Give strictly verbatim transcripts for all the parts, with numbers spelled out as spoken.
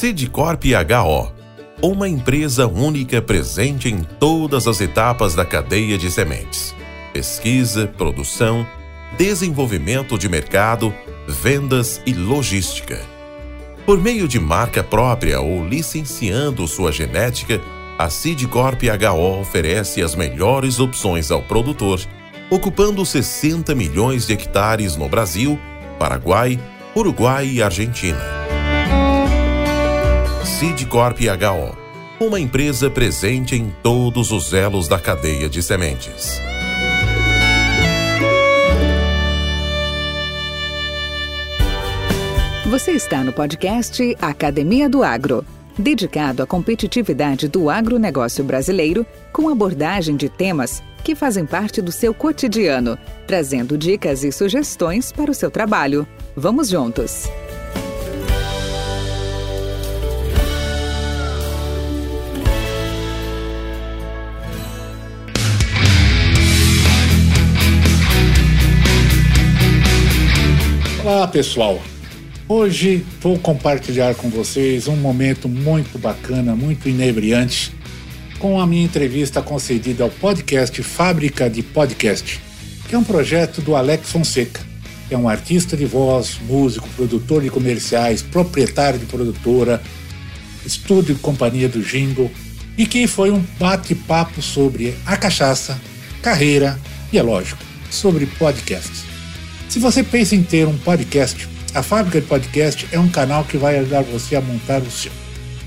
SeedCorp H O, uma empresa única presente em todas as etapas da cadeia de sementes: pesquisa, produção, desenvolvimento de mercado, vendas e logística. Por meio de marca própria ou licenciando sua genética, a SeedCorp H O oferece as melhores opções ao produtor, ocupando sessenta milhões de hectares no Brasil, Paraguai, Uruguai e Argentina. SeedCorp H O, uma empresa presente em todos os elos da cadeia de sementes. Você está no podcast Academia do Agro, dedicado à competitividade do agronegócio brasileiro, com abordagem de temas que fazem parte do seu cotidiano, trazendo dicas e sugestões para o seu trabalho. Vamos juntos! Olá, pessoal! Hoje vou compartilhar com vocês um momento muito bacana, muito inebriante, com a minha entrevista concedida ao podcast Fábrica de Podcast, que é um projeto do Alex Fonseca. É um artista de voz, músico, produtor de comerciais, proprietário de produtora, estúdio e companhia do Jingle, e que foi um bate-papo sobre a cachaça, carreira e, é lógico, sobre podcasts. Se você pensa em ter um podcast, a Fábrica de Podcast é um canal que vai ajudar você a montar o seu.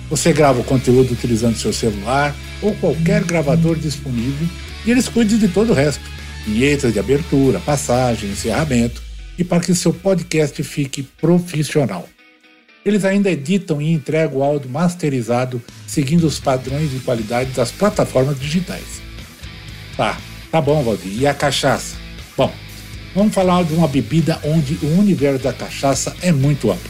Você grava o conteúdo utilizando seu celular ou qualquer gravador disponível e eles cuidam de todo o resto. Vinhetas de abertura, passagem, encerramento e para que seu podcast fique profissional. Eles ainda editam e entregam o áudio masterizado seguindo os padrões de qualidade das plataformas digitais. Tá, tá bom, Waldir. E a cachaça? Bom, vamos falar de uma bebida onde o universo da cachaça é muito amplo.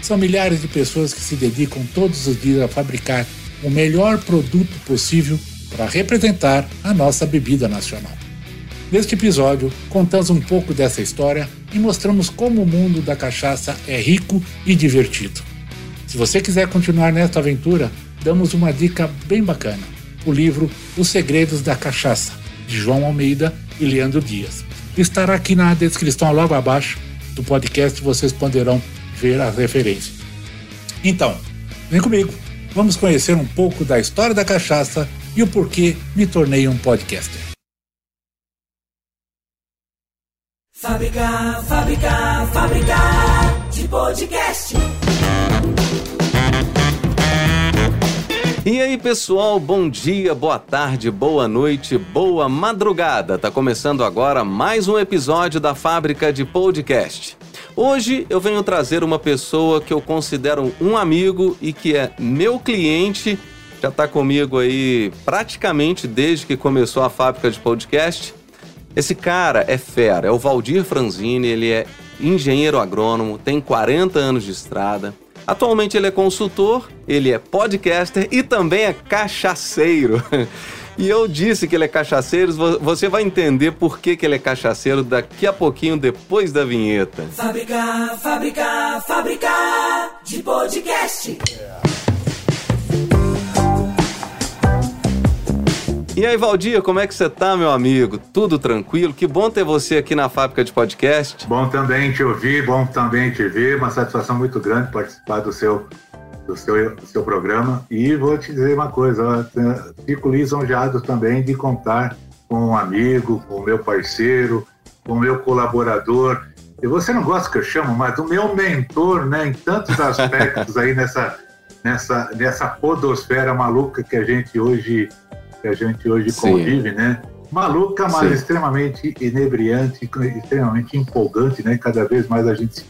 São milhares de pessoas que se dedicam todos os dias a fabricar o melhor produto possível para representar a nossa bebida nacional. Neste episódio, contamos um pouco dessa história e mostramos como o mundo da cachaça é rico e divertido. Se você quiser continuar nesta aventura, damos uma dica bem bacana: o livro Os Segredos da Cachaça, de João Almeida e Leandro Dias. Estará aqui na descrição logo abaixo do podcast, vocês poderão ver as referências. Então, vem comigo, vamos conhecer um pouco da história da cachaça e o porquê me tornei um podcaster. Fábrica, fábrica, fábrica de podcast. E aí, pessoal, bom dia, boa tarde, boa noite, boa madrugada. Tá começando agora mais um episódio da Fábrica de Podcast. Hoje eu venho trazer uma pessoa que eu considero um amigo e que é meu cliente, já tá comigo aí praticamente desde que começou a Fábrica de Podcast. Esse cara é fera, é o Waldir Franzini, ele é engenheiro agrônomo, tem quarenta anos de estrada. Atualmente ele é consultor, ele é podcaster e também é cachaceiro. E eu disse que ele é cachaceiro, você vai entender por que que ele é cachaceiro daqui a pouquinho, depois da vinheta. Fábrica, fábrica, fábrica de podcast. E aí, Waldir, como é que você tá, meu amigo? Tudo tranquilo? Que bom ter você aqui na Fábrica de Podcast. Bom também te ouvir, bom também te ver. Uma satisfação muito grande participar do seu, do seu, do seu programa. E vou te dizer uma coisa, fico lisonjeado também de contar com um amigo, com o meu parceiro, com o meu colaborador. E você não gosta que eu chamo, mas o meu mentor, né, em tantos aspectos aí nessa, nessa, nessa podosfera maluca que a gente hoje... que a gente hoje convive, sim, né? Maluca, mas sim, extremamente inebriante, extremamente empolgante, né? Cada vez mais a gente se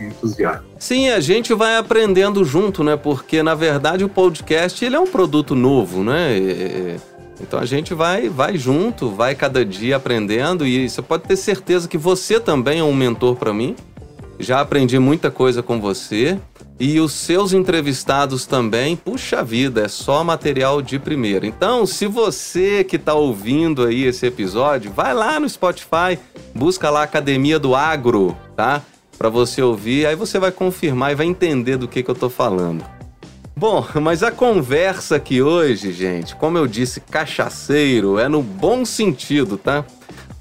entusiasma. Sim, a gente vai aprendendo junto, né? Porque, na verdade, o podcast, ele é um produto novo, né? Então, a gente vai, vai junto, vai cada dia aprendendo e você pode ter certeza que você também é um mentor para mim. Já aprendi muita coisa com você. E os seus entrevistados também, puxa vida, é só material de primeira. Então, se você que está ouvindo aí esse episódio, vai lá no Spotify, busca lá Academia do Agro, tá? Para você ouvir, aí você vai confirmar e vai entender do que, que eu tô falando. Bom, mas a conversa aqui hoje, gente, como eu disse, cachaceiro, é no bom sentido, tá?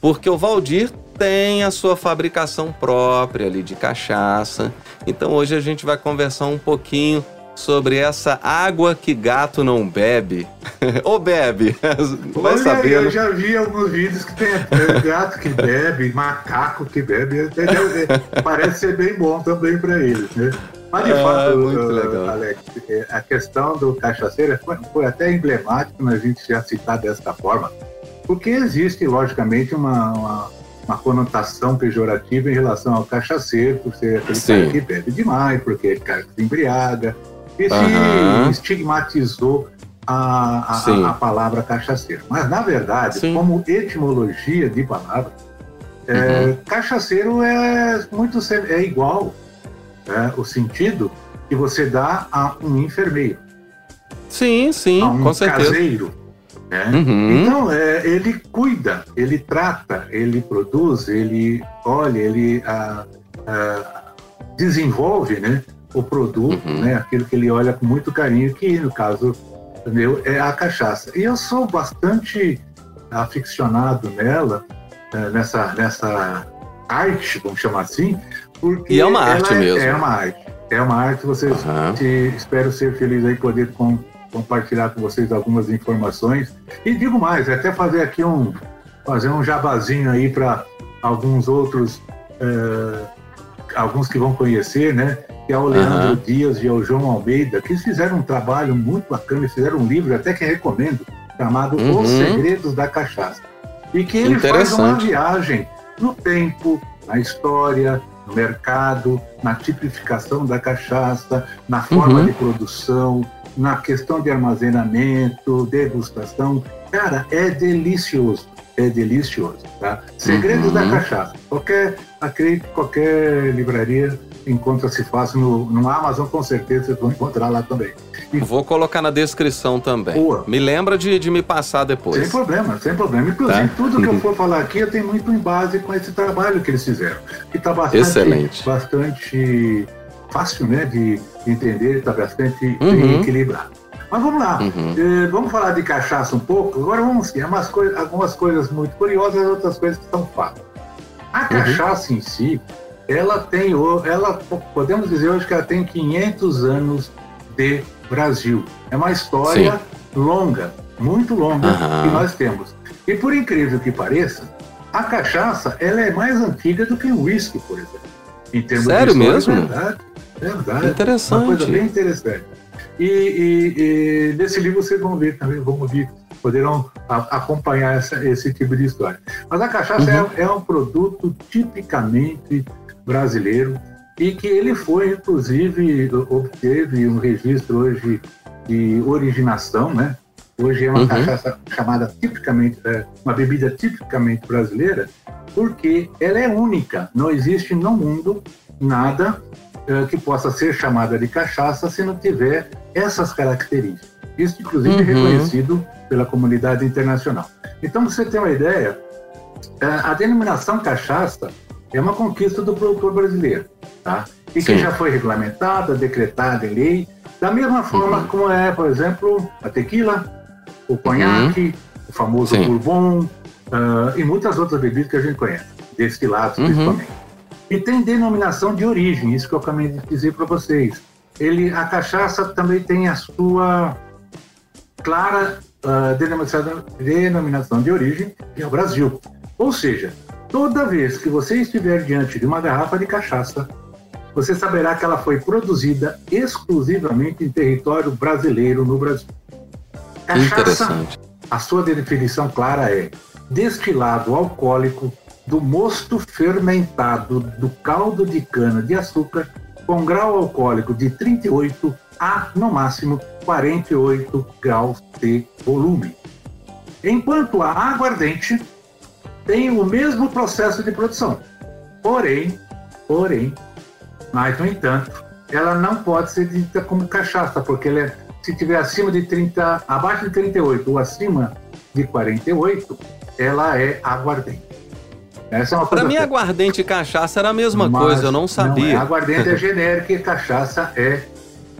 Porque o Waldir tem a sua fabricação própria ali de cachaça. Então hoje a gente vai conversar um pouquinho sobre essa água que gato não bebe. Ou bebe, vai saber. Eu já vi alguns vídeos que tem gato que bebe, macaco que bebe. Parece ser bem bom também para eles, né? Mas de ah, fato, muito legal. Alex, a questão do cachaceiro foi, foi até emblemático a gente já citar dessa forma, porque existe, logicamente, uma, uma, uma conotação pejorativa em relação ao cachaceiro, por ser aquele cara que bebe demais, porque é cara que se embriaga. E uhum. se estigmatizou a, a, a palavra cachaceiro. Mas, na verdade, Sim. como etimologia de palavra, uhum. é, cachaceiro é, muito, é igual é, o sentido que você dá a um enfermeiro. Sim, sim, a um com certeza. Caseiro. Né? Uhum. Então, é, ele cuida, ele trata, ele produz, ele olha, ele a, a, desenvolve, né? o produto, uhum. né, aquilo que ele olha com muito carinho, que no caso meu é a cachaça. E eu sou bastante aficionado nela, nessa, nessa arte, vamos chamar assim, porque e é uma arte mesmo. É uma arte. É uma arte, vocês uhum. te, espero ser feliz aí poder com, compartilhar com vocês algumas informações. E digo mais, até fazer aqui um, fazer um jabazinho aí para alguns outros, uh, alguns que vão conhecer, né? Que é o Leandro uhum. Dias e ao João Almeida, que fizeram um trabalho muito bacana, fizeram um livro, até que recomendo, chamado uhum. Os Segredos da Cachaça. E que ele faz uma viagem no tempo, na história, no mercado, na tipificação da cachaça, na forma uhum. de produção, na questão de armazenamento, degustação. Cara, é delicioso. É delicioso, tá? Segredos uhum. da Cachaça. Qualquer, acredito, qualquer livraria encontra-se fácil no, no Amazon, com certeza vocês vão encontrar lá também. E... Vou colocar na descrição também. Boa. Me lembra de, de me passar depois. Sem problema, sem problema. Inclusive, tá? tudo que eu for falar aqui, eu tenho muito em base com esse trabalho que eles fizeram. Que está bastante, Excelente. bastante fácil, né, de, de entender, está bastante uhum. equilibrado. Mas vamos lá, uhum. eh, vamos falar de cachaça um pouco. Agora vamos ver umas coi- algumas coisas muito curiosas, outras coisas que são fato. A uhum. cachaça em si, ela tem, ela, podemos dizer hoje que ela tem quinhentos anos de Brasil. É uma história Sim. longa, muito longa uhum. que nós temos. E por incrível que pareça, a cachaça ela é mais antiga do que o whisky, por exemplo. Em termos Sério de história, mesmo? É verdade, é verdade. Interessante. Uma coisa bem interessante. E, e, e nesse livro vocês vão ver também, vão ouvir, poderão a, acompanhar essa, esse tipo de história. Mas a cachaça uhum. é, é um produto tipicamente brasileiro e que ele foi, inclusive, obteve um registro hoje de originação, né? Hoje é uma uhum. cachaça chamada tipicamente, é, uma bebida tipicamente brasileira, porque ela é única, não existe no mundo nada que possa ser chamada de cachaça se não tiver essas características. Isso, inclusive, uhum. reconhecido pela comunidade internacional. Então, para você ter uma ideia, a denominação cachaça é uma conquista do produtor brasileiro, tá? E Sim. que já foi regulamentada, decretada em lei, da mesma forma uhum. como é, por exemplo, a tequila, o conhaque, uhum. o famoso Sim. bourbon, uh, e muitas outras bebidas que a gente conhece, destilados uhum. principalmente. E tem denominação de origem, isso que eu acabei de dizer para vocês. Ele, a cachaça também tem a sua clara uh, denominação, denominação de origem, que é o Brasil. Ou seja, toda vez que você estiver diante de uma garrafa de cachaça, você saberá que ela foi produzida exclusivamente em território brasileiro no Brasil. Cachaça, Interessante. a sua definição clara é destilado alcoólico do mosto fermentado do caldo de cana de açúcar com grau alcoólico de trinta e oito a, no máximo, quarenta e oito graus de volume. Enquanto a aguardente tem o mesmo processo de produção, porém, porém, mas, no entanto, ela não pode ser dita como cachaça, porque ela é, se tiver acima de trinta, abaixo de trinta e oito ou acima de quarenta e oito, ela é aguardente. É Para mim, aguardente e cachaça era a mesma Mas, coisa, eu não sabia. Não é. Aguardente é genérico e cachaça é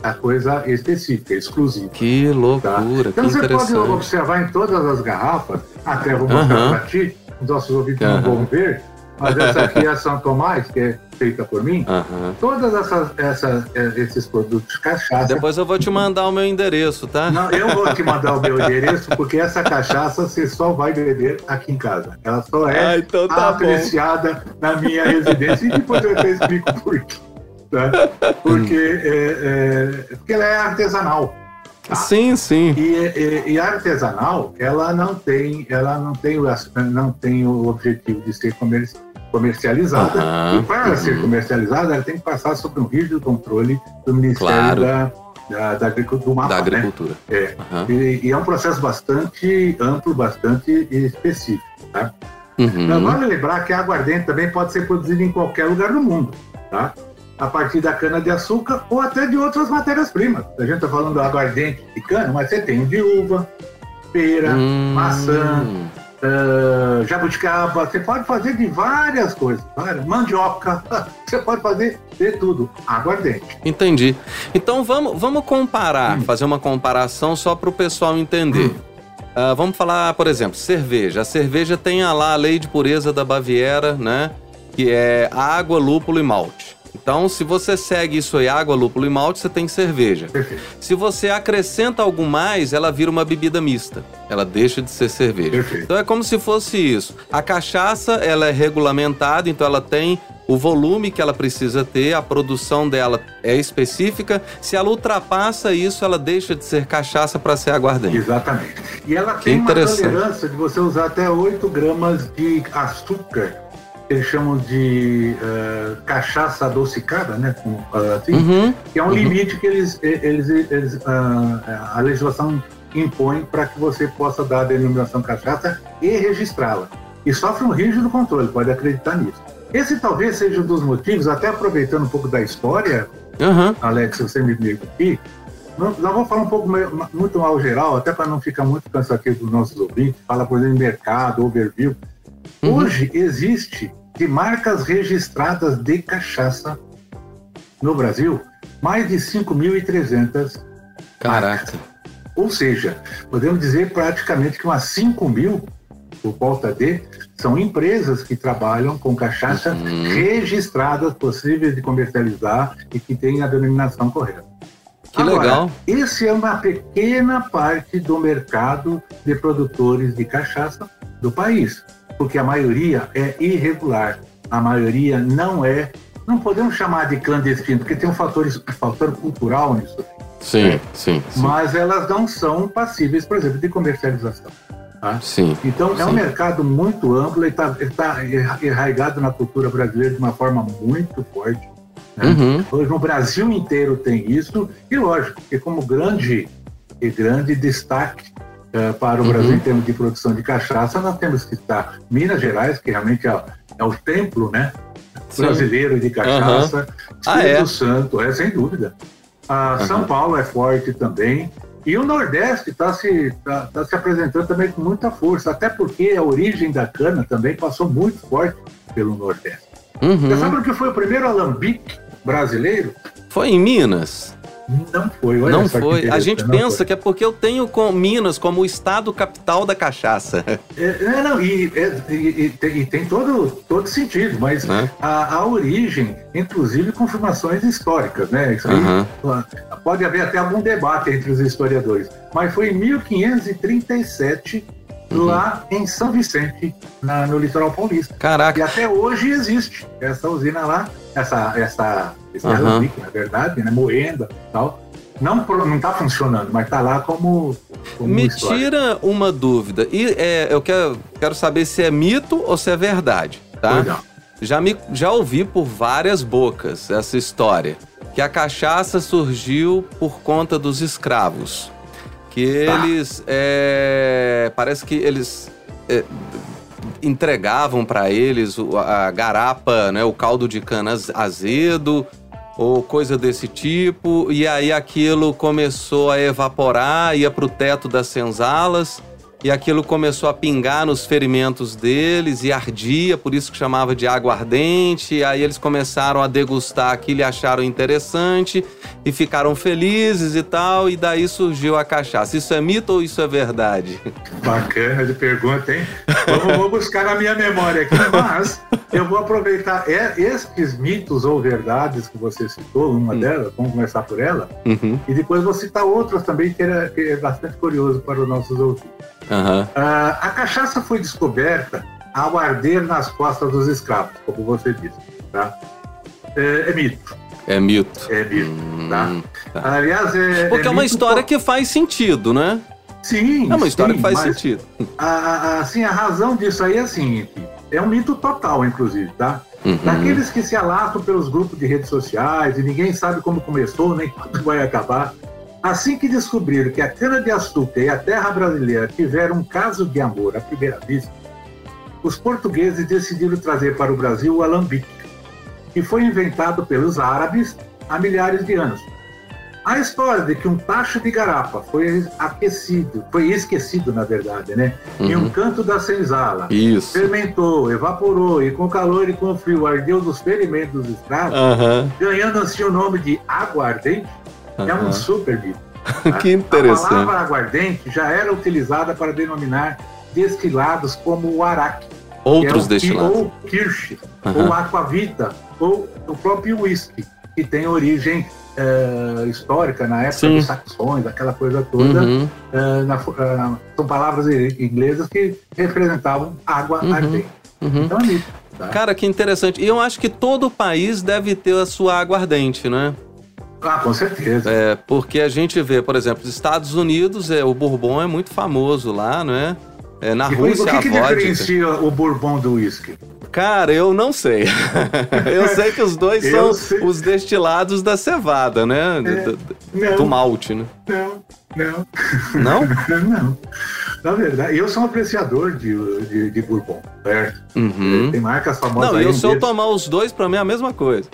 a coisa específica, exclusiva. Que loucura, tá? Então que você interessante. Pode observar em todas as garrafas, até vou mostrar uhum. para ti, os nossos ouvintes uhum. não vão ver, mas essa aqui é a São Tomás, que é feita por mim, uhum. todas essas, essas, esses produtos de cachaça... Depois eu vou te mandar o meu endereço, tá? Não, eu vou te mandar o meu endereço, porque essa cachaça você só vai beber aqui em casa. Ela só é ah, então tá apreciada bom. Na minha residência, e depois eu até explico por quê. Tá? Porque, é, é, porque ela é artesanal. Tá? Sim, sim. E a artesanal, ela não tem, ela não tem, não tem o objetivo de ser comercial. comercializada, uhum, e para uhum. ser comercializada ela tem que passar sob um rígido controle do Ministério claro. da, da, da Agricultura, do MAPA, da Agricultura. Né? É. Uhum. E, e é um processo bastante amplo, bastante específico. Tá? Uhum. Mas vale lembrar que a aguardente também pode ser produzida em qualquer lugar do mundo, tá? A partir da cana-de-açúcar ou até de outras matérias-primas. A gente está falando da aguardente de cana, mas você tem de uva, pera, hum. maçã, Uh, jabuticaba, você pode fazer de várias coisas, várias. Mandioca, você pode fazer de tudo, aguardente. Entendi. Então vamos, vamos comparar, hum. fazer uma comparação só para o pessoal entender. Hum. Uh, vamos falar, por exemplo, cerveja. A cerveja tem a lá a lei de pureza da Baviera, né? Que é água, lúpulo e malte. Então, se você segue isso aí, água, lúpulo e malte, você tem cerveja. Perfeito. Se você acrescenta algo mais, ela vira uma bebida mista. Ela deixa de ser cerveja. Perfeito. Então, é como se fosse isso. A cachaça, ela é regulamentada, então ela tem o volume que ela precisa ter, a produção dela é específica. Se ela ultrapassa isso, ela deixa de ser cachaça para ser aguardente. Exatamente. E ela tem uma tolerância de você usar até oito gramas de açúcar. Eles chamam de uh, cachaça adocicada, né? Com, uh, assim, uhum, que é um uhum. limite que eles, eles, eles, uh, a legislação impõe para que você possa dar a denominação cachaça e registrá-la. E sofre um rígido controle, pode acreditar nisso. Esse talvez seja um dos motivos, até aproveitando um pouco da história, uhum. Alex, você me liga aqui, nós vamos falar um pouco muito ao geral, até para não ficar muito cansativo para os nossos ouvintes, fala, por exemplo, mercado, overview. Uhum. Hoje existe de marcas registradas de cachaça no Brasil mais de cinco mil e trezentas. Caraca! Marcas. Ou seja, podemos dizer praticamente que umas cinco mil, por volta de, são empresas que trabalham com cachaça uhum. registradas, possíveis de comercializar e que têm a denominação correta. Que Agora, legal! Esse é uma pequena parte do mercado de produtores de cachaça do país. Porque a maioria é irregular, a maioria não é, não podemos chamar de clandestino, porque tem um fator, um fator cultural nisso. Sim, né? sim, sim. Mas elas não são passíveis, por exemplo, de comercialização. Tá? Sim. Então sim. é um mercado muito amplo e está tá arraigado na cultura brasileira de uma forma muito forte. Né? Uhum. Hoje no Brasil inteiro tem isso, e lógico, porque como grande, grande destaque para o uhum. Brasil em termos de produção de cachaça, nós temos que estar Minas Gerais, que realmente é, é o templo, né, Sim. brasileiro de cachaça, uhum. ah, Espírito é. Santo, é sem dúvida. Ah, uhum. São Paulo é forte também, e o Nordeste está se, tá, tá se apresentando também com muita força, até porque a origem da cana também passou muito forte pelo Nordeste. Uhum. Você sabe o que foi o primeiro alambique brasileiro? Foi em Minas. Não foi, olha não foi. A gente não pensa foi. Que é porque eu tenho com Minas como o estado capital da cachaça. É, não, e, e, e, tem, e tem todo, todo sentido, mas é. a, a origem, inclusive confirmações históricas, né? Isso aí, uhum. pode haver até algum debate entre os historiadores, mas foi em mil quinhentos e trinta e sete, uhum. lá em São Vicente, na, no litoral paulista. Caraca! E até hoje existe essa usina lá, essa... essa Esse uhum. alambique, na verdade, né? Moenda e tal. Não, não tá funcionando, mas tá lá como... como Me história. Tira uma dúvida. E é, eu quero, quero saber se é mito ou se é verdade, tá? Legal. Já, me, já ouvi por várias bocas essa história. Que a cachaça surgiu por conta dos escravos. Que tá. eles... É, parece que eles... É, entregavam para eles a garapa, né, o caldo de cana azedo ou coisa desse tipo, e aí aquilo começou a evaporar, ia pro teto das senzalas e aquilo começou a pingar nos ferimentos deles e ardia, por isso que chamava de água ardente. E aí eles começaram a degustar aquilo e acharam interessante e ficaram felizes e tal, e daí surgiu a cachaça. Isso é mito ou isso é verdade? Bacana de pergunta, hein? Vamos, vou buscar na minha memória aqui, mas eu vou aproveitar estes mitos ou verdades que você citou, uma uhum. delas, vamos começar por ela, uhum. e depois vou citar outras também, que é, que é bastante curioso para os nossos ouvintes. Uhum. Uh, a cachaça foi descoberta ao arder nas costas dos escravos, como você disse, tá? É, é mito. É mito. É mito, hum, tá? tá? Aliás, é... Porque é, é uma história por... que faz sentido, né? Sim, é uma história sim, que faz sentido. A, a, assim, a razão disso aí é assim, é um mito total, inclusive, tá? Uhum. Daqueles que se alastram pelos grupos de redes sociais e ninguém sabe como começou, nem quando vai acabar. Assim que descobriram que a cana-de-açúcar e a terra brasileira tiveram um caso de amor à primeira vista, os portugueses decidiram trazer para o Brasil o alambique, que foi inventado pelos árabes há milhares de anos. A história de que um tacho de garapa foi aquecido, foi esquecido, na verdade, né? Uhum. Em um canto da senzala. Isso. Fermentou, evaporou e com calor e com frio ardeu dos ferimentos dos escravos, uhum. ganhando assim o nome de água ardente, uhum. é um super mito. Que interessante. A palavra aguardente já era utilizada para denominar destilados como o araque. Outros é o destilados. Ou kirsch, uhum. ou aquavita, ou o próprio whisky, que tem origem Uh, histórica, na época Sim. dos saxões, aquela coisa toda, uhum. uh, na, uh, são palavras inglesas que representavam água uhum. ardente. Uhum. Então é isso, tá? Cara, que interessante. E eu acho que todo país deve ter a sua água ardente, né? Ah, com certeza. É, porque a gente vê, por exemplo, os Estados Unidos, é, o Bourbon é muito famoso lá, né? É, na e Rússia, a vodka. O que, que diferencia o Bourbon do whisky? Cara, eu não sei. Eu sei que os dois são sei. os destilados da cevada, né? É, do, do malte, né? Não, não. Não? Não. Na verdade, eu sou um apreciador de, de, de Bourbon, certo? Uhum. Tem marcas famosas. Não, aí eu se eu tomar os dois, pra mim é a mesma coisa.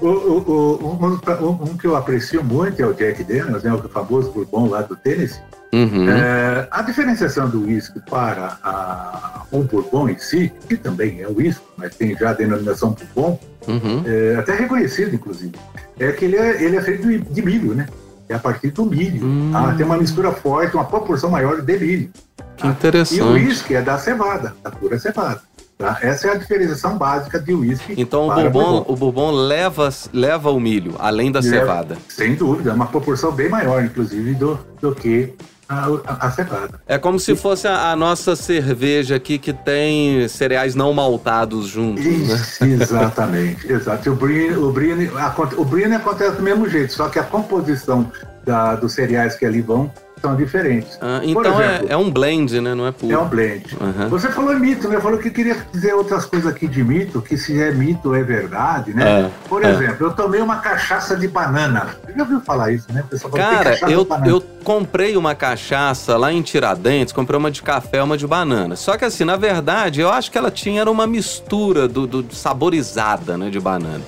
o, o, o, um, um que eu aprecio muito é o Jack Daniel's, né? O famoso Bourbon lá do Tennessee. Uhum. É, a diferenciação do uísque para a, o bourbon em si, que também é o uísque, mas tem já a denominação bourbon, uhum. é, até reconhecido, inclusive, é que ele é, ele é feito de milho, né? É a partir do milho. Uhum. Tá? Tem uma mistura forte, uma proporção maior de milho. Que tá? Interessante. E o uísque é da cevada, da pura cevada. Tá? Essa é a diferenciação básica de uísque. Então o bourbon, o bourbon leva, leva o milho, além da leva, cevada. Sem dúvida, é uma proporção bem maior, inclusive, do, do que... A, a cevada. É como se fosse a, a nossa cerveja aqui, que tem cereais não maltados juntos. Isso, né? Exatamente. Exato. O Brine, o, Brine, a, o Brine acontece do mesmo jeito, só que a composição da, dos cereais que ali vão são diferentes. Ah, então exemplo, é, é um blend, né? Não é puro. É um blend. Uhum. Você falou mito, né? Falou que queria dizer outras coisas aqui de mito, que se é mito é verdade, né? É, Por é. exemplo, eu tomei uma cachaça de banana. Você já ouviu falar isso, né? O pessoal fala, cara, eu, eu comprei uma cachaça lá em Tiradentes, comprei uma de café e uma de banana. Só que assim, na verdade, eu acho que ela tinha era uma mistura do, do saborizada, né, de banana.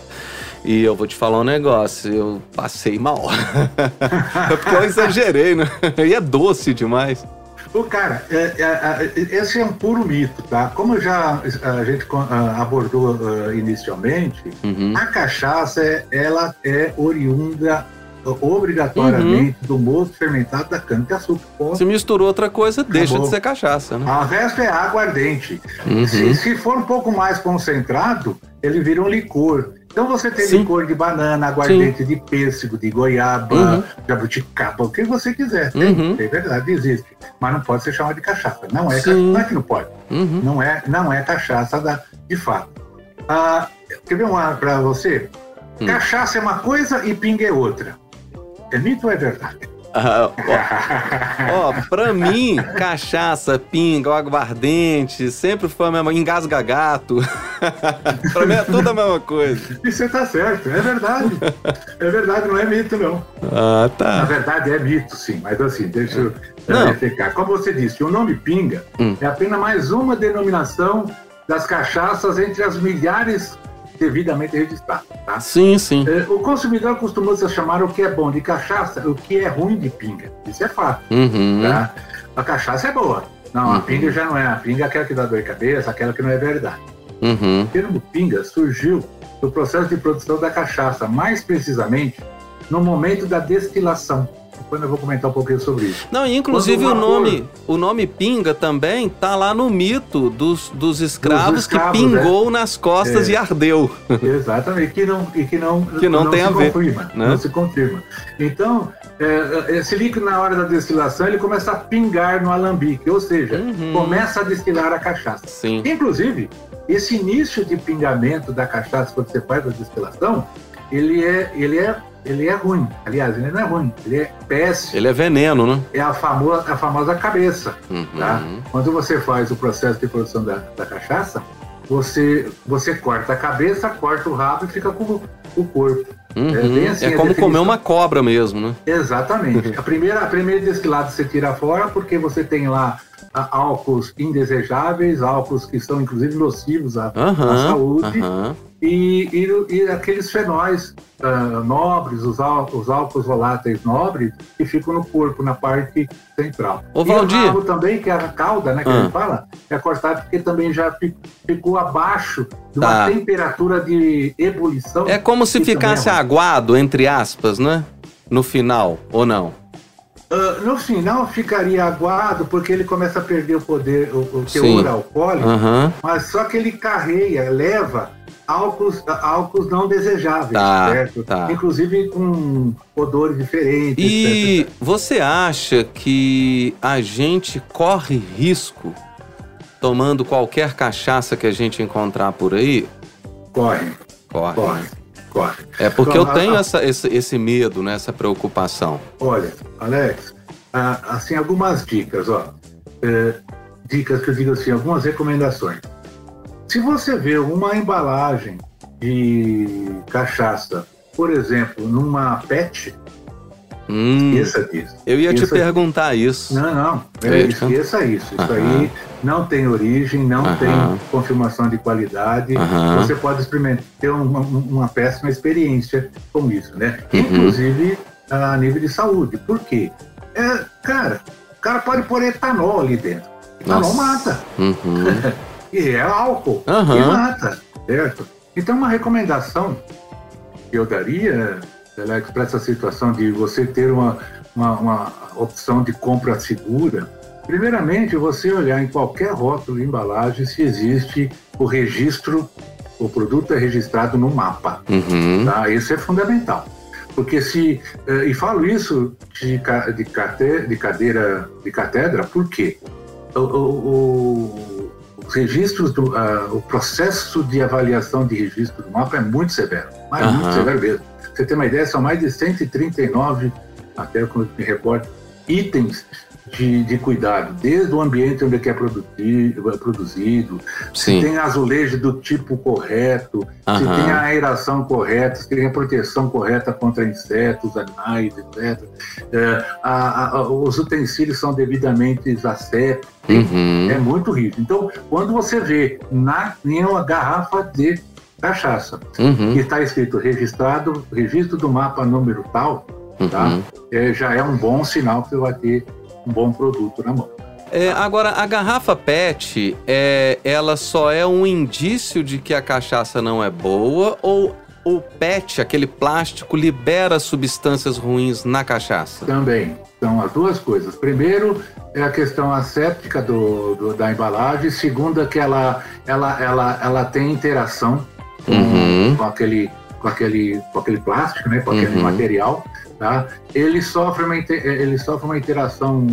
E eu vou te falar um negócio, eu passei mal. Porque eu exagerei, né? E é doce demais. Ô, cara, é, é, é, esse é um puro mito, tá? Como já a gente abordou uh, inicialmente, uhum. a cachaça, é, ela é oriunda obrigatoriamente uhum. do mosto fermentado da cana-de-açúcar. Se misturou outra coisa, acabou. Deixa de ser cachaça, né? O resto é água ardente. Uhum. Se, se for um pouco mais concentrado, ele vira um licor. Então você tem Sim. licor de banana, aguardente Sim. de pêssego, de goiaba, uhum. jabuticaba, o que você quiser. Tem, uhum. tem verdade, existe. Mas não pode ser chamado de cachaça. Não é, cachaça, não é que não pode. Uhum. Não, é, não é cachaça da, de fato. Ah, quer ver uma para você? Uhum. Cachaça é uma coisa e pinga é outra. É mito ou é verdade? Ah, ó, ó, pra mim, cachaça, pinga, aguardente, sempre foi a mesma, engasga gato. Pra mim é tudo a mesma coisa. E você tá certo, é verdade. É verdade, não é mito, não. Ah, tá. Na verdade é mito, sim, mas assim, deixa eu verificar. Como você disse, o nome pinga hum. é apenas mais uma denominação das cachaças entre as milhares devidamente registrado. Tá? Sim, sim. O consumidor acostumou-se a chamar o que é bom de cachaça, o que é ruim de pinga. Isso é fato. Uhum. Tá? A cachaça é boa. Não, uhum. a pinga já não é. A pinga é aquela que dá dor de cabeça, aquela que não é verdade. Uhum. O termo pinga surgiu do processo de produção da cachaça, mais precisamente no momento da destilação. Quando eu vou comentar um pouquinho sobre isso. Não, inclusive o nome, cor... o nome pinga também tá lá no mito dos, dos, escravos, dos escravos que pingou é. nas costas é. e ardeu. Exatamente, que não, e que não, que não, não tem se a ver, confirma, né? Não se confirma. Então, é, esse líquido na hora da destilação ele começa a pingar no alambique, ou seja, uhum. começa a destilar a cachaça. Sim. Inclusive, esse início de pingamento da cachaça quando você faz a destilação, ele é, ele é Ele é ruim, aliás, ele não é ruim, ele é péssimo. Ele é veneno, né? É a famosa, a famosa cabeça, uhum, tá? Uhum. Quando você faz o processo de produção da, da cachaça, você, você corta a cabeça, corta o rabo e fica com o corpo. Uhum. É, bem assim, é como definição. Comer uma cobra mesmo, né? Exatamente. a, primeira, a primeira destilada você tira fora porque você tem lá álcools indesejáveis, álcools que são inclusive nocivos à, uhum, à saúde. Uhum. E, e, e aqueles fenóis uh, nobres, os, al, os álcools voláteis nobres, que ficam no corpo, na parte central. Ô, Waldir, e o rabo também, que é a cauda, né, que ah. a gente fala, é cortado porque também já ficou abaixo de uma tá. temperatura de ebulição. É como se ficasse é aguado, entre aspas, né? No final, ou não? Uh, no final ficaria aguado porque ele começa a perder o poder, o, o teor alcoólico, uhum. mas só que ele carrega, leva álcools, álcools não desejáveis, tá, certo? Tá. Inclusive com odores diferentes. E etcétera. Você acha que a gente corre risco tomando qualquer cachaça que a gente encontrar por aí? Corre. Corre. corre. É porque então, eu tenho a, essa, esse, esse medo, né, essa preocupação. Olha, Alex, a, assim, algumas dicas, ó. É, dicas que eu digo assim, algumas recomendações. Se você vê uma embalagem de cachaça, por exemplo, numa P E T, hum, esqueça disso. Eu ia esqueça te perguntar disso. isso. Não, não, é, esqueça isso. Isso Aham. aí não tem origem, não Aham. tem confirmação de qualidade. Aham. Você pode experimentar, ter uma, uma péssima experiência com isso, né? Uhum. Inclusive a nível de saúde. Por quê? É, cara, o cara pode pôr etanol ali dentro. Etanol Nossa. mata. Uhum. E é álcool, uhum. e mata, certo? Então uma recomendação que eu daria, Alex, para essa situação de você ter uma, uma, uma opção de compra segura, primeiramente você olhar em qualquer rótulo de embalagem se existe o registro, o produto é registrado no mapa. Uhum. Tá? Isso é fundamental. Porque se, e falo isso de, de, cate, de cadeira de catedra, por quê? O... o, o Os registros, do, uh, o processo de avaliação de registro do mapa é muito severo, mas uhum. muito severo mesmo. Pra você ter uma ideia, são mais de cento e trinta e nove, até quando me recordo, itens de, de cuidado, desde o ambiente onde é, que é produzido, produzido se tem azulejo do tipo correto, uhum. se tem a aeração correta, se tem a proteção correta contra insetos, animais, etcétera. É, a, a, os utensílios são devidamente assépticos. Uhum. É muito rico. Então, quando você vê na, em uma garrafa de cachaça uhum. que está escrito registrado, registro do mapa número tal, uhum. tá? é, já é um bom sinal que você vai ter um bom produto na mão. É, agora, a garrafa P E T, é, ela só é um indício de que a cachaça não é boa ou o P E T, aquele plástico, libera substâncias ruins na cachaça? Também. São as duas coisas. Primeiro, é a questão asséptica do, do, da embalagem. Segundo, é que ela, ela, ela, ela tem interação com, uhum. com, aquele, com, aquele, com aquele plástico, né? com aquele uhum. material. Tá? Ele sofre uma, ele sofre uma interação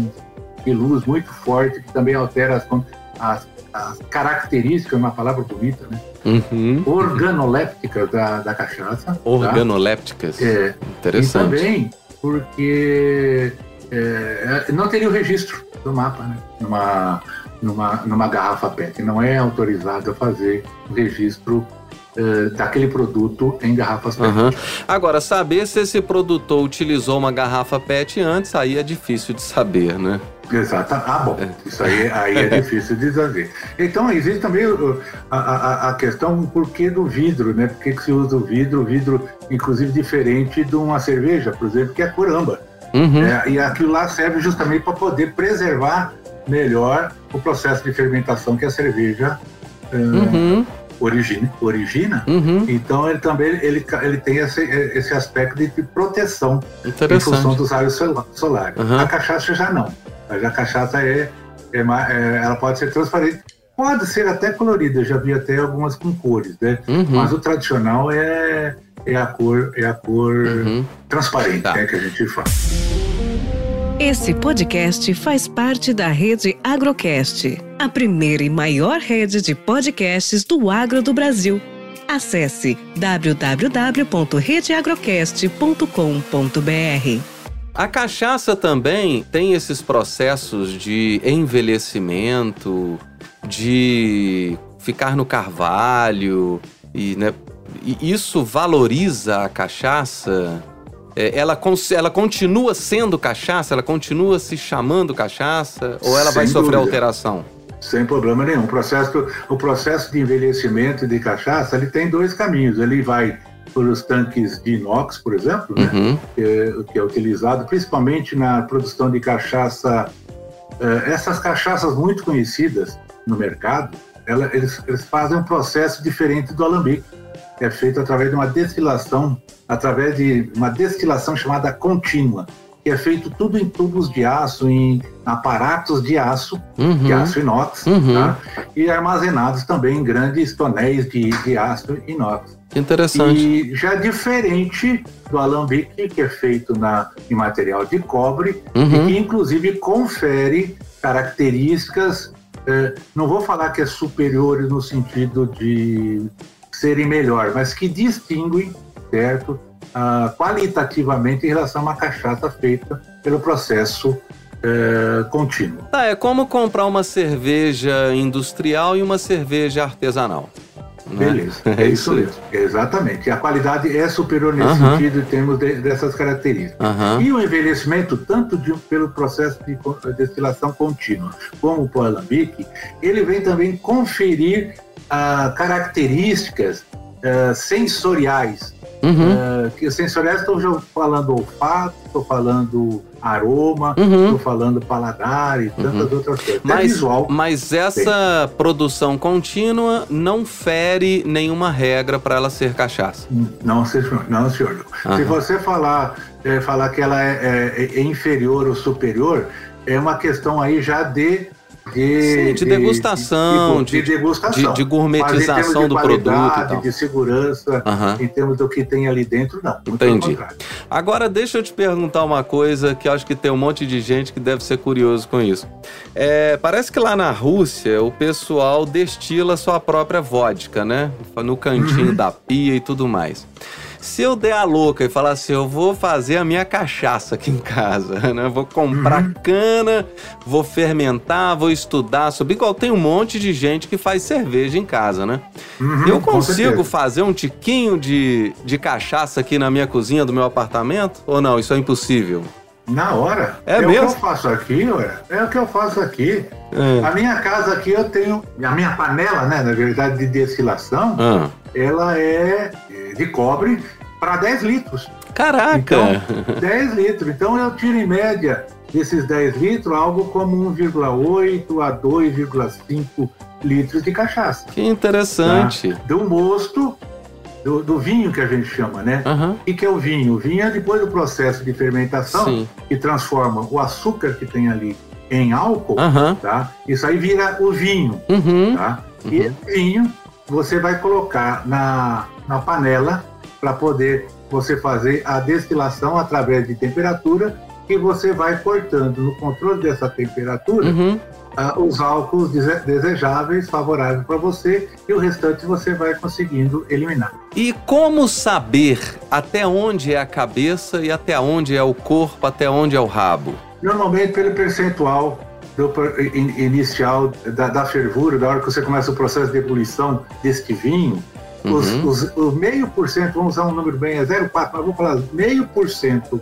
de luz muito forte, que também altera as, as, as características, uma palavra bonita, né? Uhum. organolépticas da, da cachaça. Organolépticas? Tá? É. Interessante. E também porque é, não teria o registro do mapa, né? Numa, numa, numa garrafa P E T. Não é autorizado a fazer o registro daquele produto em garrafas P E T. Uhum. Agora, saber se esse produtor utilizou uma garrafa P E T antes, aí é difícil de saber, né? Exato. Ah, bom, isso aí, aí é difícil de dizer. Então, existe também a, a, a questão por que do vidro, né? Por que que se usa o vidro? O vidro, inclusive, diferente de uma cerveja, por exemplo, que é a coramba. Uhum. É, e aquilo lá serve justamente para poder preservar melhor o processo de fermentação que a cerveja é, uhum. origina. origina. Uhum. Então, ele também ele, ele tem esse, esse aspecto de proteção em função dos raios solares. Uhum. A cachaça já não. Mas a cachaça é, é, é, ela pode ser transparente, pode ser até colorida. Eu já vi até algumas com cores, né? Uhum. Mas o tradicional é... é a cor, é a cor uhum. transparente, tá. é que a gente fala. Esse podcast faz parte da Rede Agrocast, a primeira e maior rede de podcasts do agro do Brasil. Acesse w w w ponto rede agrocast ponto com ponto b r. A cachaça também tem esses processos de envelhecimento, de ficar no carvalho e, né, e isso valoriza a cachaça? Ela, ela continua sendo cachaça? Ela continua se chamando cachaça? Ou ela Sem vai sofrer dúvida. alteração? Sem problema nenhum. O processo, o processo de envelhecimento de cachaça, ele tem dois caminhos. Ele vai por os tanques de inox, por exemplo, né? Uhum. que, é, que é utilizado principalmente na produção de cachaça. Essas cachaças muito conhecidas no mercado, ela, eles, eles fazem um processo diferente do alambique. É feito através de uma destilação, através de uma destilação chamada contínua, que é feito tudo em tubos de aço, em aparatos de aço, uhum. de aço inox, uhum. tá? E armazenados também em grandes tonéis de, de aço inox. Interessante. E já diferente do alambique, que é feito na, em material de cobre, uhum. e que inclusive confere características, eh, não vou falar que é superior no sentido de serem melhor, mas que distinguem, certo, uh, qualitativamente em relação a uma cachaça feita pelo processo uh, contínuo. Ah, é como comprar uma cerveja industrial e uma cerveja artesanal. Beleza, né? é, é isso mesmo. Exatamente. A qualidade é superior nesse uhum. sentido em termos de, dessas características. Uhum. E o envelhecimento, tanto de, pelo processo de destilação contínua como o alambique, ele vem também conferir Uh, características uh, sensoriais. Uhum. Uh, que sensoriais, estou falando olfato, estou falando aroma, uhum. estou falando paladar e tantas uhum. outras coisas. Mas, é visual, mas essa tem. produção contínua não fere nenhuma regra para ela ser cachaça. Não, senhor. Não, senhor. Uhum. Se você falar, é, falar que ela é, é, é inferior ou superior, é uma questão aí já de De, Sim, de degustação, de, de, de, degustação. de, de gourmetização de do produto e tal. De segurança, uhum. em termos do que tem ali dentro, não. Entendi. Agora deixa eu te perguntar uma coisa que eu acho que tem um monte de gente que deve ser curioso com isso. É, parece que lá na Rússia o pessoal destila sua própria vodka, né? No cantinho uhum. da pia e tudo mais. Se eu der a louca e falar assim, eu vou fazer a minha cachaça aqui em casa, né? Eu vou comprar uhum. cana, vou fermentar, vou estudar sobre... Igual tem um monte de gente que faz cerveja em casa, né? Uhum, eu consigo fazer um tiquinho de, de cachaça aqui na minha cozinha do meu apartamento? Ou não? Isso é impossível? Na hora? É, é mesmo? O que eu faço aqui, ué? É o que eu faço aqui. É. A minha casa aqui, eu tenho... A minha panela, né? Na verdade, de destilação... Ah. Ela é de cobre para dez litros. Caraca! Então, dez litros. Então eu tiro em média desses dez litros algo como um vírgula oito a dois vírgula cinco litros de cachaça. Que interessante! Tá? Do mosto, do, do vinho que a gente chama, né? Uhum. E que é o vinho? O vinho é depois do processo de fermentação, sim, que transforma o açúcar que tem ali em álcool, uhum. tá? Isso aí vira o vinho, uhum. tá? E uhum. o vinho você vai colocar na, na panela para poder você fazer a destilação através de temperatura, e você vai cortando no controle dessa temperatura uhum. uh, os álcools desejáveis, favoráveis para você, e o restante você vai conseguindo eliminar. E como saber até onde é a cabeça e até onde é o corpo, até onde é o rabo? Normalmente pelo percentual Do inicial da, da fervura, da hora que você começa o processo de ebulição deste vinho, uhum. os, os, os meio por cento, vamos usar um número bem, é zero vírgula quatro, mas vou falar meio por cento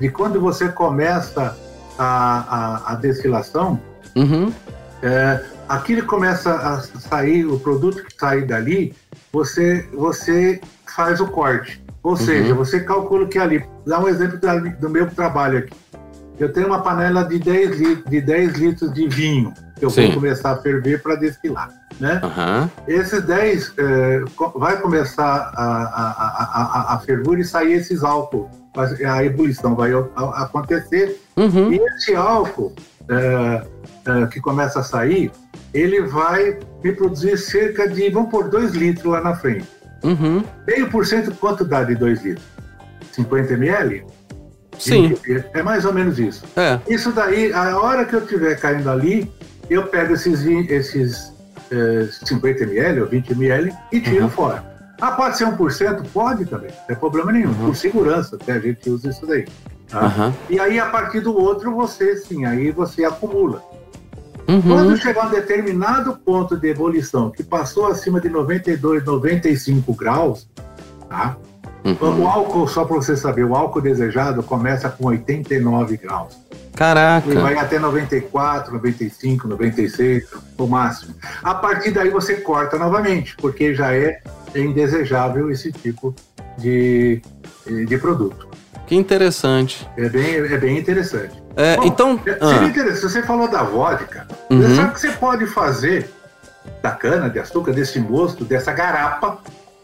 de quando você começa a, a, a destilação, uhum. é, aqui ele começa a sair, o produto que sai dali, você, você faz o corte. Ou uhum. seja, você calcula que ali, dá um exemplo da, do meu trabalho aqui. Eu tenho uma panela de dez litros de vinho, que eu Sim. vou começar a ferver para destilar, né? Uhum. Esses dez, é, vai começar a, a, a, a fervura e sair esses álcool. A ebulição vai acontecer. Uhum. E esse álcool é, é, que começa a sair, ele vai me produzir cerca de, vamos por dois litros lá na frente. Uhum. meio por cento quanto dá de dois litros? cinquenta mililitros? Sim. É mais ou menos isso. É. Isso daí, a hora que eu estiver caindo ali, eu pego esses, esses eh, cinquenta mililitros ou vinte mililitros e tiro uhum. fora. Ah, pode ser um por cento? Pode também, não tem problema nenhum. Uhum. Por segurança, até a gente usa isso daí. Tá? Uhum. E aí, a partir do outro, você sim, aí você acumula. Uhum. Quando chegar a um determinado ponto de ebulição, que passou acima de noventa e dois, noventa e cinco graus, tá? Uhum. O álcool, só para você saber, o álcool desejado começa com oitenta e nove graus. Caraca! E vai até noventa e quatro, noventa e cinco, noventa e seis, o máximo. A partir daí você corta novamente, porque já é indesejável esse tipo de, de produto. Que interessante. É bem, é bem interessante. É, bom, então... É, seria ah. interessante, você falou da vodka. Uhum. Você sabe o que você pode fazer da cana, de açúcar, desse mosto, dessa garapa,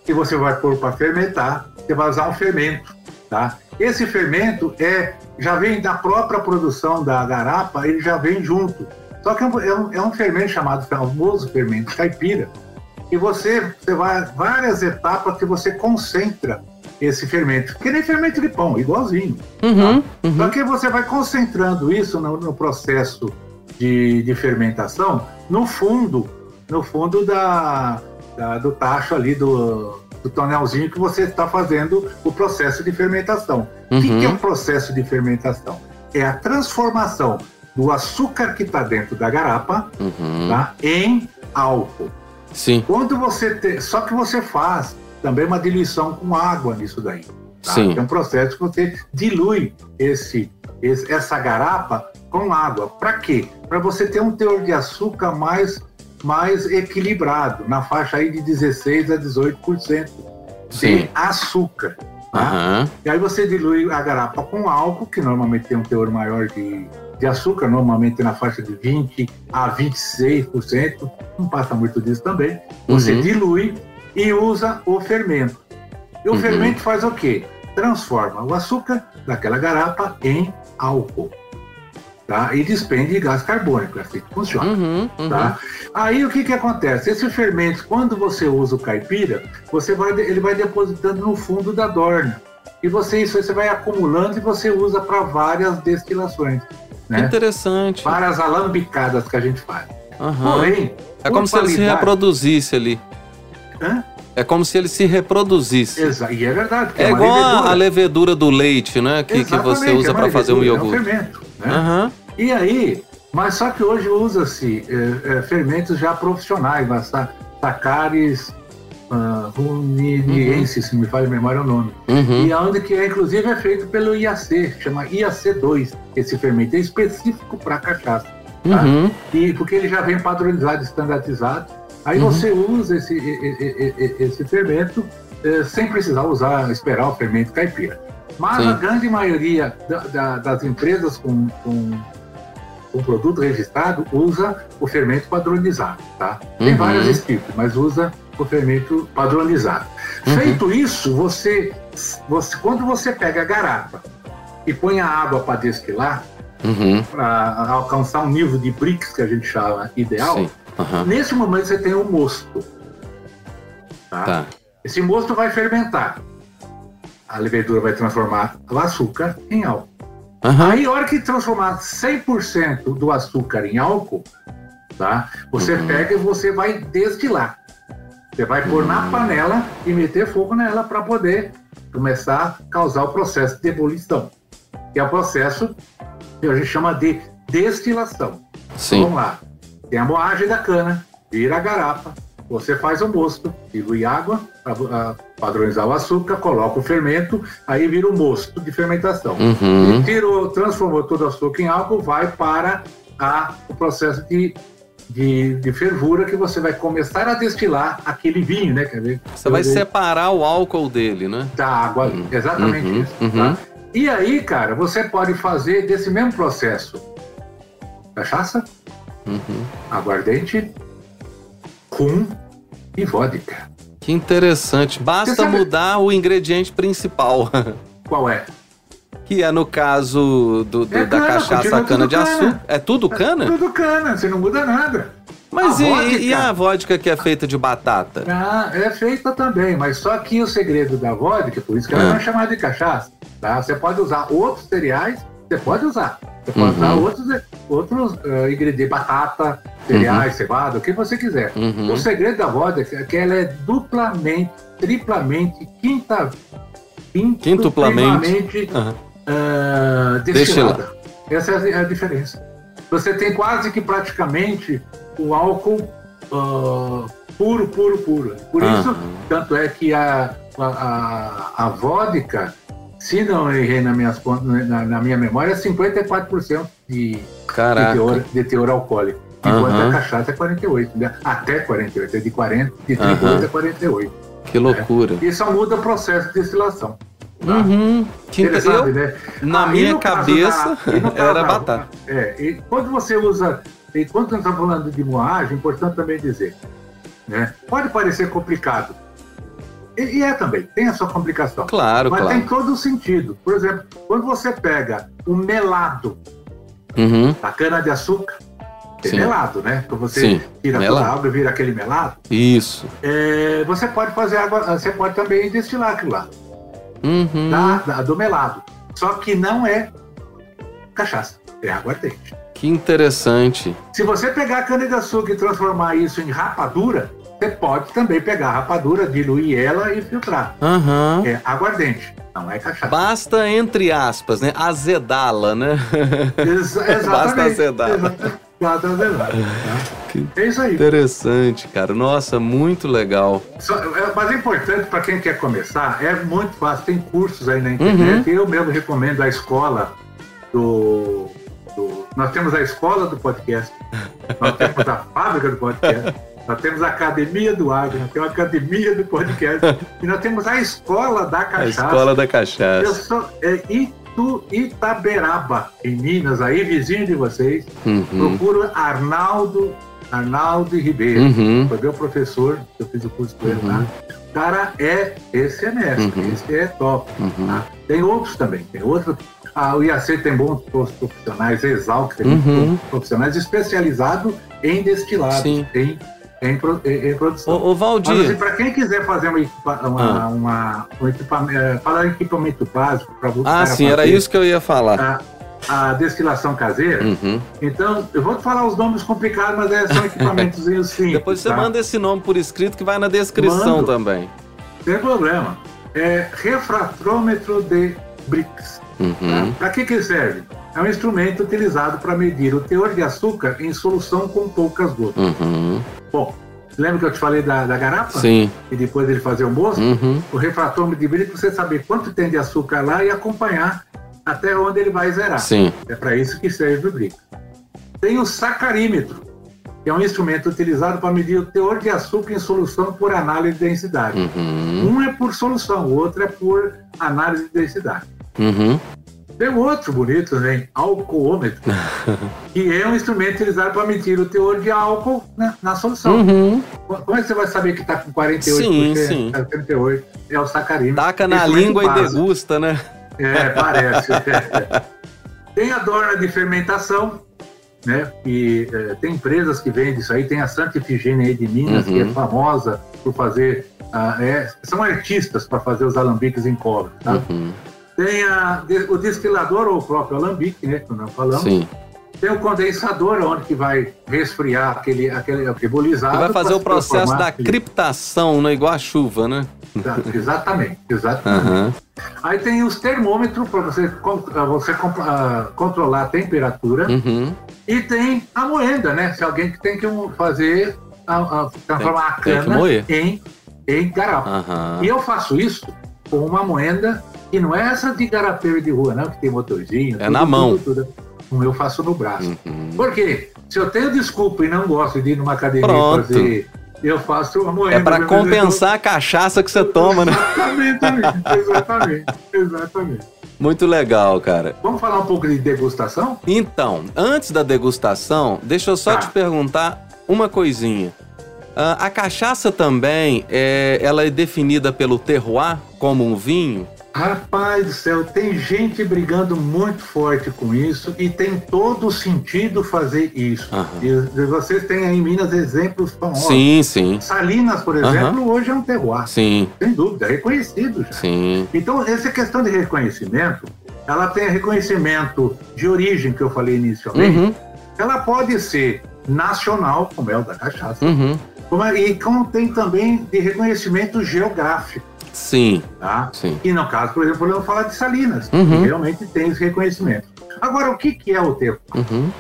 que você vai pôr para fermentar, você vai usar um fermento, tá? Esse fermento é, já vem da própria produção da garapa, ele já vem junto. Só que é um, é um fermento chamado famoso fermento caipira, e você, você vai várias etapas que você concentra esse fermento, que nem fermento de pão, igualzinho. Uhum, tá? uhum. Só que você vai concentrando isso no, no processo de, de fermentação, no fundo, no fundo da... Da, do tacho ali, do, do tonelzinho que você está fazendo o processo de fermentação. Uhum. O que, que é um processo de fermentação? É a transformação do açúcar que está dentro da garapa uhum. tá, em álcool. Sim. Quando você te... Só que você faz também uma diluição com água nisso daí. Tá? Sim. É um processo que você dilui esse, esse, essa garapa com água. Para quê? Para você ter um teor de açúcar mais... mais equilibrado, na faixa aí de dezesseis a dezoito por cento Sim. de açúcar. Tá? Uhum. E aí você dilui a garapa com álcool, que normalmente tem um teor maior de, de açúcar, normalmente na faixa de vinte a vinte e seis por cento, não passa muito disso também. Você uhum. dilui e usa o fermento. E o uhum. fermento faz o quê? Transforma o açúcar daquela garapa em álcool. Tá? E despende gás carbônico, é assim que funciona. Uhum, uhum. Tá? Aí o que, que acontece? Esse fermento, quando você usa o caipira, você vai, ele vai depositando no fundo da dorna. E você, isso, você vai acumulando e você usa para várias destilações. Né? Interessante. Para as alambicadas que a gente faz. Uhum. Porém, é como se ele se reproduzisse ali. Hã? É como se ele se reproduzisse. Exato. E é verdade. É, é igual levedura. A levedura do leite, né? Que, que você usa é para fazer um iogurte. É um fermento, né? Uhum. E aí, mas só que hoje usa-se é, é, fermentos já profissionais, mas Tacaris uh, ruminiense, uhum. se me faz a memória o nome. Uhum. E onde que é, inclusive, é feito pelo I A C, chama I A C dois. Esse fermento é específico para cachaça. Tá? Uhum. E, porque ele já vem padronizado, estandarizado. Aí uhum. você usa esse, esse, esse fermento eh, sem precisar usar, esperar o fermento caipira. Mas Sim. a grande maioria da, da, das empresas com, com, com produto registrado usa o fermento padronizado, tá? Tem uhum. vários estilos, mas usa o fermento padronizado. Uhum. Feito isso, você, você, quando você pega a garapa e põe a água para destilar, uhum. para alcançar um nível de brix que a gente chama ideal, Sim. Uhum. Nesse momento você tem um mosto, tá? Tá. Esse mosto vai fermentar. A levedura vai transformar o açúcar em álcool. Uhum. Aí, a hora que transformar cem por cento do açúcar em álcool, tá? Você uhum. pega e você vai destilar. Você vai pôr uhum. na panela e meter fogo nela para poder começar a causar o processo de ebulição, que é o processo que a gente chama de destilação. Sim. Vamos lá. Tem a moagem da cana, vira a garapa, você faz o mosto, dilui água para padronizar o açúcar, coloca o fermento, aí vira o mosto de fermentação. Uhum. E tirou, transformou todo o açúcar em álcool, vai para a, o processo de, de, de fervura, que você vai começar a destilar aquele vinho, né? Quer ver? Você Eu vai vou... separar o álcool dele, né? Da água, uhum. exatamente uhum. isso. Uhum. Tá? E aí, cara, você pode fazer desse mesmo processo cachaça, uhum. aguardente, rum e vodka. Que interessante. Basta mudar o ingrediente principal. Qual é? Que é no caso do, do, é da cana, cachaça, a cana de açúcar. É tudo cana? É tudo cana, você não muda nada. Mas a e, e a vodka que é feita de batata? Ah, é feita também, mas só que o segredo da vodka, por isso que ela ah. não é chamada de cachaça, tá? Você pode usar outros cereais, você pode usar. Você pode uhum. usar outros, outros uh, ingredientes, batata, cereais, uhum. cevada, o que você quiser. Uhum. O segredo da vodka é que ela é duplamente, triplamente, quinta, quinto, quintuplamente uhum. uh, destilada. Essa é a diferença. Você tem quase que praticamente o álcool uh, puro, puro, puro. Por uhum. isso, tanto é que a, a, a vodka... Se não errei na, minhas, na, na minha memória, é cinquenta e quatro por cento de, de, teor, de teor alcoólico. Enquanto uhum. a cachaça é quarenta e oito por cento, né? Até quarenta e oito por cento, é de quarenta por cento, de trinta por cento uhum. a quarenta e oito por cento. Que loucura. Né? E só muda o processo de destilação. Tá? Uhum. Que interessante, né? Na ah, minha cabeça da, era da, batata. É, e quando você usa. E quando nós estamos falando de moagem, importante também dizer, né? Pode parecer complicado. E é também, tem a sua complicação. Claro, Mas claro. tem todo o sentido. Por exemplo, quando você pega o melado uhum. da cana-de-açúcar, é Sim. melado, né? Então você Sim. tira melado. toda a água e vira aquele melado. Isso. É, você pode fazer água, você pode também destilar aquilo lá. Uhum. Da, da, do melado. Só que não é cachaça, é aguardente. Que interessante. Se você pegar a cana-de-açúcar e transformar isso em rapadura, você pode também pegar a rapadura, diluir ela e filtrar. Uhum. É aguardente, não é cachaça. Basta, entre aspas, né? Azedá-la, né? Ex- exatamente. Basta azedá-la. Basta azedá-la. Né? É isso aí. Interessante, cara. Nossa, muito legal. Só, é, mas é importante para quem quer começar, é muito fácil. Tem cursos aí na internet. Uhum. Eu mesmo recomendo a escola do... do... Nós temos a Escola do Podcast. Nós temos a Fábrica do Podcast. Nós temos a Academia do Agro, nós temos a Academia do Podcast, e nós temos a Escola da Cachaça. A Escola da Cachaça. Eu sou é, Itu, Itaberaba, em Minas, aí vizinho de vocês. Uhum. Procuro Arnaldo, Arnaldo Ribeiro, uhum. foi meu professor, eu fiz o curso com ele lá. O cara é esse é mestre, uhum. esse é top. Uhum. Tá? Tem outros também, tem outros. Ah, o I A C tem bons profissionais, Exalc tem uhum. bons profissionais especializados em destilados, Sim. em Em, pro, em, em produção. Ô, ô Waldir. Mas, assim, para quem quiser fazer uma, uma, ah. uma, um equipamento, falar em equipamento básico para você. Ah, sim, era isso que eu ia falar. A, a destilação caseira. Uhum. Então, eu vou te falar os nomes complicados, mas é, são equipamentos simples. Depois você tá? manda esse nome por escrito que vai na descrição Mando. também. Sem problema. É refratrômetro de Brix. Uhum. Tá? Para que que serve? É um instrumento utilizado para medir o teor de açúcar em solução com poucas gotas. Uhum. Bom, lembra que eu te falei da, da garrafa? Sim. E depois dele fazer o mosto? Uhum. O refratômetro de brilho, para você saber quanto tem de açúcar lá e acompanhar até onde ele vai zerar. Sim. É para isso que serve o brilho. Tem o sacarímetro, que é um instrumento utilizado para medir o teor de açúcar em solução por análise de densidade. Uhum. Um é por solução, o outro é por análise de densidade. Uhum. Tem um outro bonito, né? Alcoômetro, que é um instrumento utilizado para medir o teor de álcool na, na solução. Uhum. Como é que você vai saber que está com quarenta e oito por cento? Sim, sim. quarenta e oito por cento é o sacarímetro. Taca na língua e degusta, né? É, parece. é. Tem a dorna de fermentação, né? E é, tem empresas que vendem isso aí. Tem a Santa Efigênia aí de Minas, uhum. que é famosa por fazer... Ah, é, são artistas para fazer os alambiques em cobre, tá? Uhum. Tem a, o destilador ou o próprio alambique, né, que nós falamos. Sim. Tem o condensador, onde que vai resfriar aquele, aquele, aquele bolizado. Que vai fazer o processo da criptação, né, igual a chuva, né? Tá, exatamente, exatamente. Uhum. Aí tem os termômetros para você, você uh, controlar a temperatura. Uhum. E tem a moenda, né? Se alguém que tem que fazer a, a, transformar a cana em, em garapa. Uhum. E eu faço isso com uma moenda que não é essa de garapeiro de rua, não, que tem motorzinho. É tudo, na mão. Tudo, tudo, tudo. Como eu faço no braço. Uhum. Por quê? Se eu tenho desculpa e não gosto de ir numa academia Pronto. fazer... Eu faço uma moeda. É para compensar a cachaça que você toma, né? Exatamente, exatamente, exatamente. Muito legal, cara. Vamos falar um pouco de degustação? Então, antes da degustação, deixa eu só tá. te perguntar uma coisinha. Uh, a cachaça também, é, ela é definida pelo terroir como um vinho? Rapaz do céu, tem gente brigando muito forte com isso e tem todo sentido fazer isso. Uhum. E vocês têm aí em Minas exemplos famosos. Sim, sim. Salinas, por exemplo, uhum. hoje é um terroir. Sim. Sem dúvida, reconhecido já. Sim. Então, essa questão de reconhecimento, ela tem reconhecimento de origem, que eu falei inicialmente. Uhum. Ela pode ser nacional, como é o da cachaça. Uhum. E como tem também de reconhecimento geográfico. Sim, tá? sim. E no caso, por exemplo, vamos falar de Salinas, uhum. que realmente tem esse reconhecimento. Agora, o que, que é o terroir? Uhum.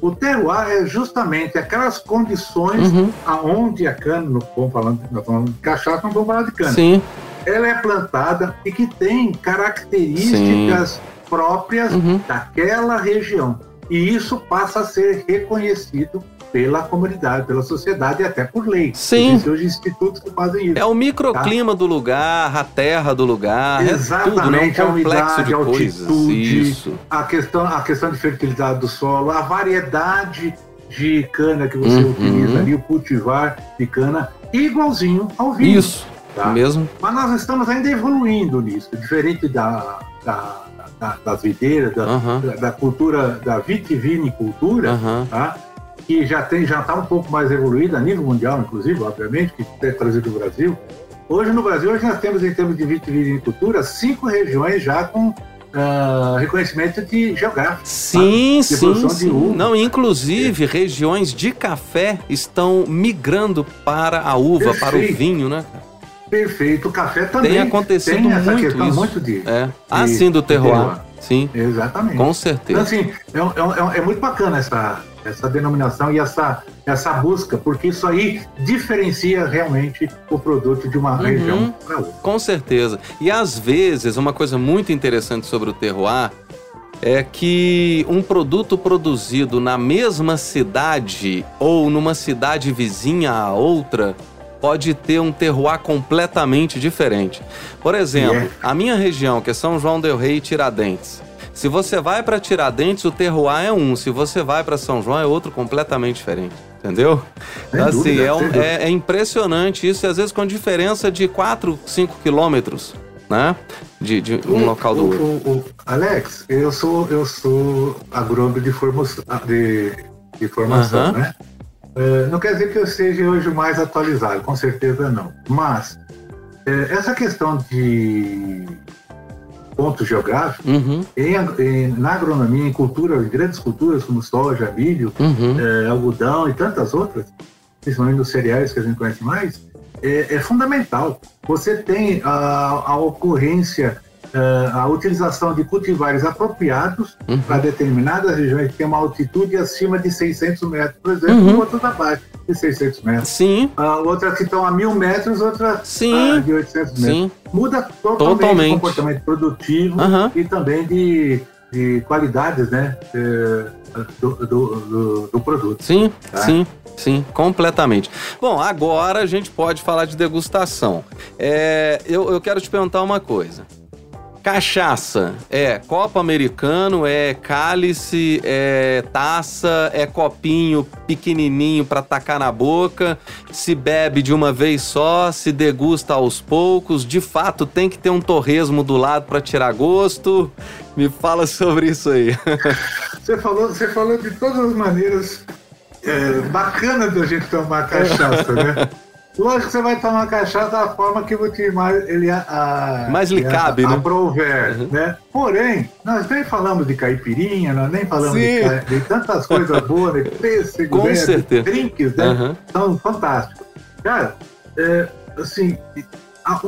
O terroir é justamente aquelas condições uhum. aonde a cana, não estamos falando, falando de cachaça, não vamos falar de cana. Sim. Ela é plantada e que tem características sim. próprias uhum. daquela região. E isso passa a ser reconhecido pela comunidade, pela sociedade e até por lei. Sim. Existem hoje institutos que fazem isso. É o microclima tá? do lugar, a terra do lugar, exatamente, é tudo, né? Um complexo de coisas. Isso. A questão, a questão de fertilidade do solo, a variedade de cana que você uhum. utiliza ali, o cultivar de cana, igualzinho ao vinho. Isso, tá? mesmo. Mas nós estamos ainda evoluindo nisso, diferente da... da Da, das videiras, da, uhum. da, da cultura, da vitivinicultura, uhum. tá? que já tem, já está um pouco mais evoluída a nível mundial, inclusive, obviamente, que é trazido do Brasil. Hoje no Brasil, hoje nós temos, em termos de vitivinicultura, cinco regiões já com uh, reconhecimento de geográfico. Sim, tá? de sim, sim. De uva. Não, inclusive, é. regiões de café estão migrando para a uva, Perfeito. para o vinho, né? Perfeito, o café também tem acontecido tem essa muito, isso. muito de, é. ah, de, sim, do terroir. terroir, sim, exatamente, com certeza. Então, assim, é, é, é muito bacana essa, essa denominação e essa, essa busca, porque isso aí diferencia realmente o produto de uma uhum. região para outra. Com certeza. E às vezes uma coisa muito interessante sobre o terroir é que um produto produzido na mesma cidade ou numa cidade vizinha à outra pode ter um terroir completamente diferente. Por exemplo, yeah. a minha região, que é São João del Rei e Tiradentes. Se você vai para Tiradentes, o terroir é um. Se você vai para São João, é outro completamente diferente. Entendeu? Sem assim, dúvida, é, um, é, é impressionante isso. E às vezes com diferença de quatro, cinco quilômetros, né? De, de um o, local do o, outro. O, o, Alex, eu sou, eu sou agrônomo de, de, de formação, uh-huh. né? É, não quer dizer que eu seja hoje mais atualizado, com certeza não. Mas é, essa questão de pontos geográficos, uhum. em, em, na agronomia, em cultura, em grandes culturas como soja, milho, uhum. é, algodão e tantas outras, principalmente nos cereais que a gente conhece mais, é, é fundamental. Você tem a, a ocorrência, a, a utilização de cultivares apropriados uhum. para determinadas regiões que tem uma altitude acima de seiscentos metros, por exemplo, uhum. e outras abaixo de seiscentos metros. Sim. Uh, outras que estão a mil metros, outras Sim. a de oitocentos metros. Sim. Muda totalmente, totalmente o comportamento produtivo uhum. e também de, de qualidades, né, do, do, do, do produto. Sim, tá? sim. Sim, completamente. Bom, agora a gente pode falar de degustação. É, eu, eu quero te perguntar uma coisa. Cachaça é copo americano, é cálice, é taça, é copinho pequenininho para tacar na boca, se bebe de uma vez só, se degusta aos poucos, de fato tem que ter um torresmo do lado para tirar gosto. Me fala sobre isso aí. Você falou, você falou de todas as maneiras é, bacanas da gente tomar cachaça, né? Lógico que você vai tomar cachaça da forma que você mais, ele a, mais lhe cabe, a, né? Aprover, uhum. né? Porém, nós nem falamos de caipirinha, nós nem falamos de, de tantas coisas boas, de pêssego, né? De drinks, né? Uhum. São fantásticos. Cara, é, assim,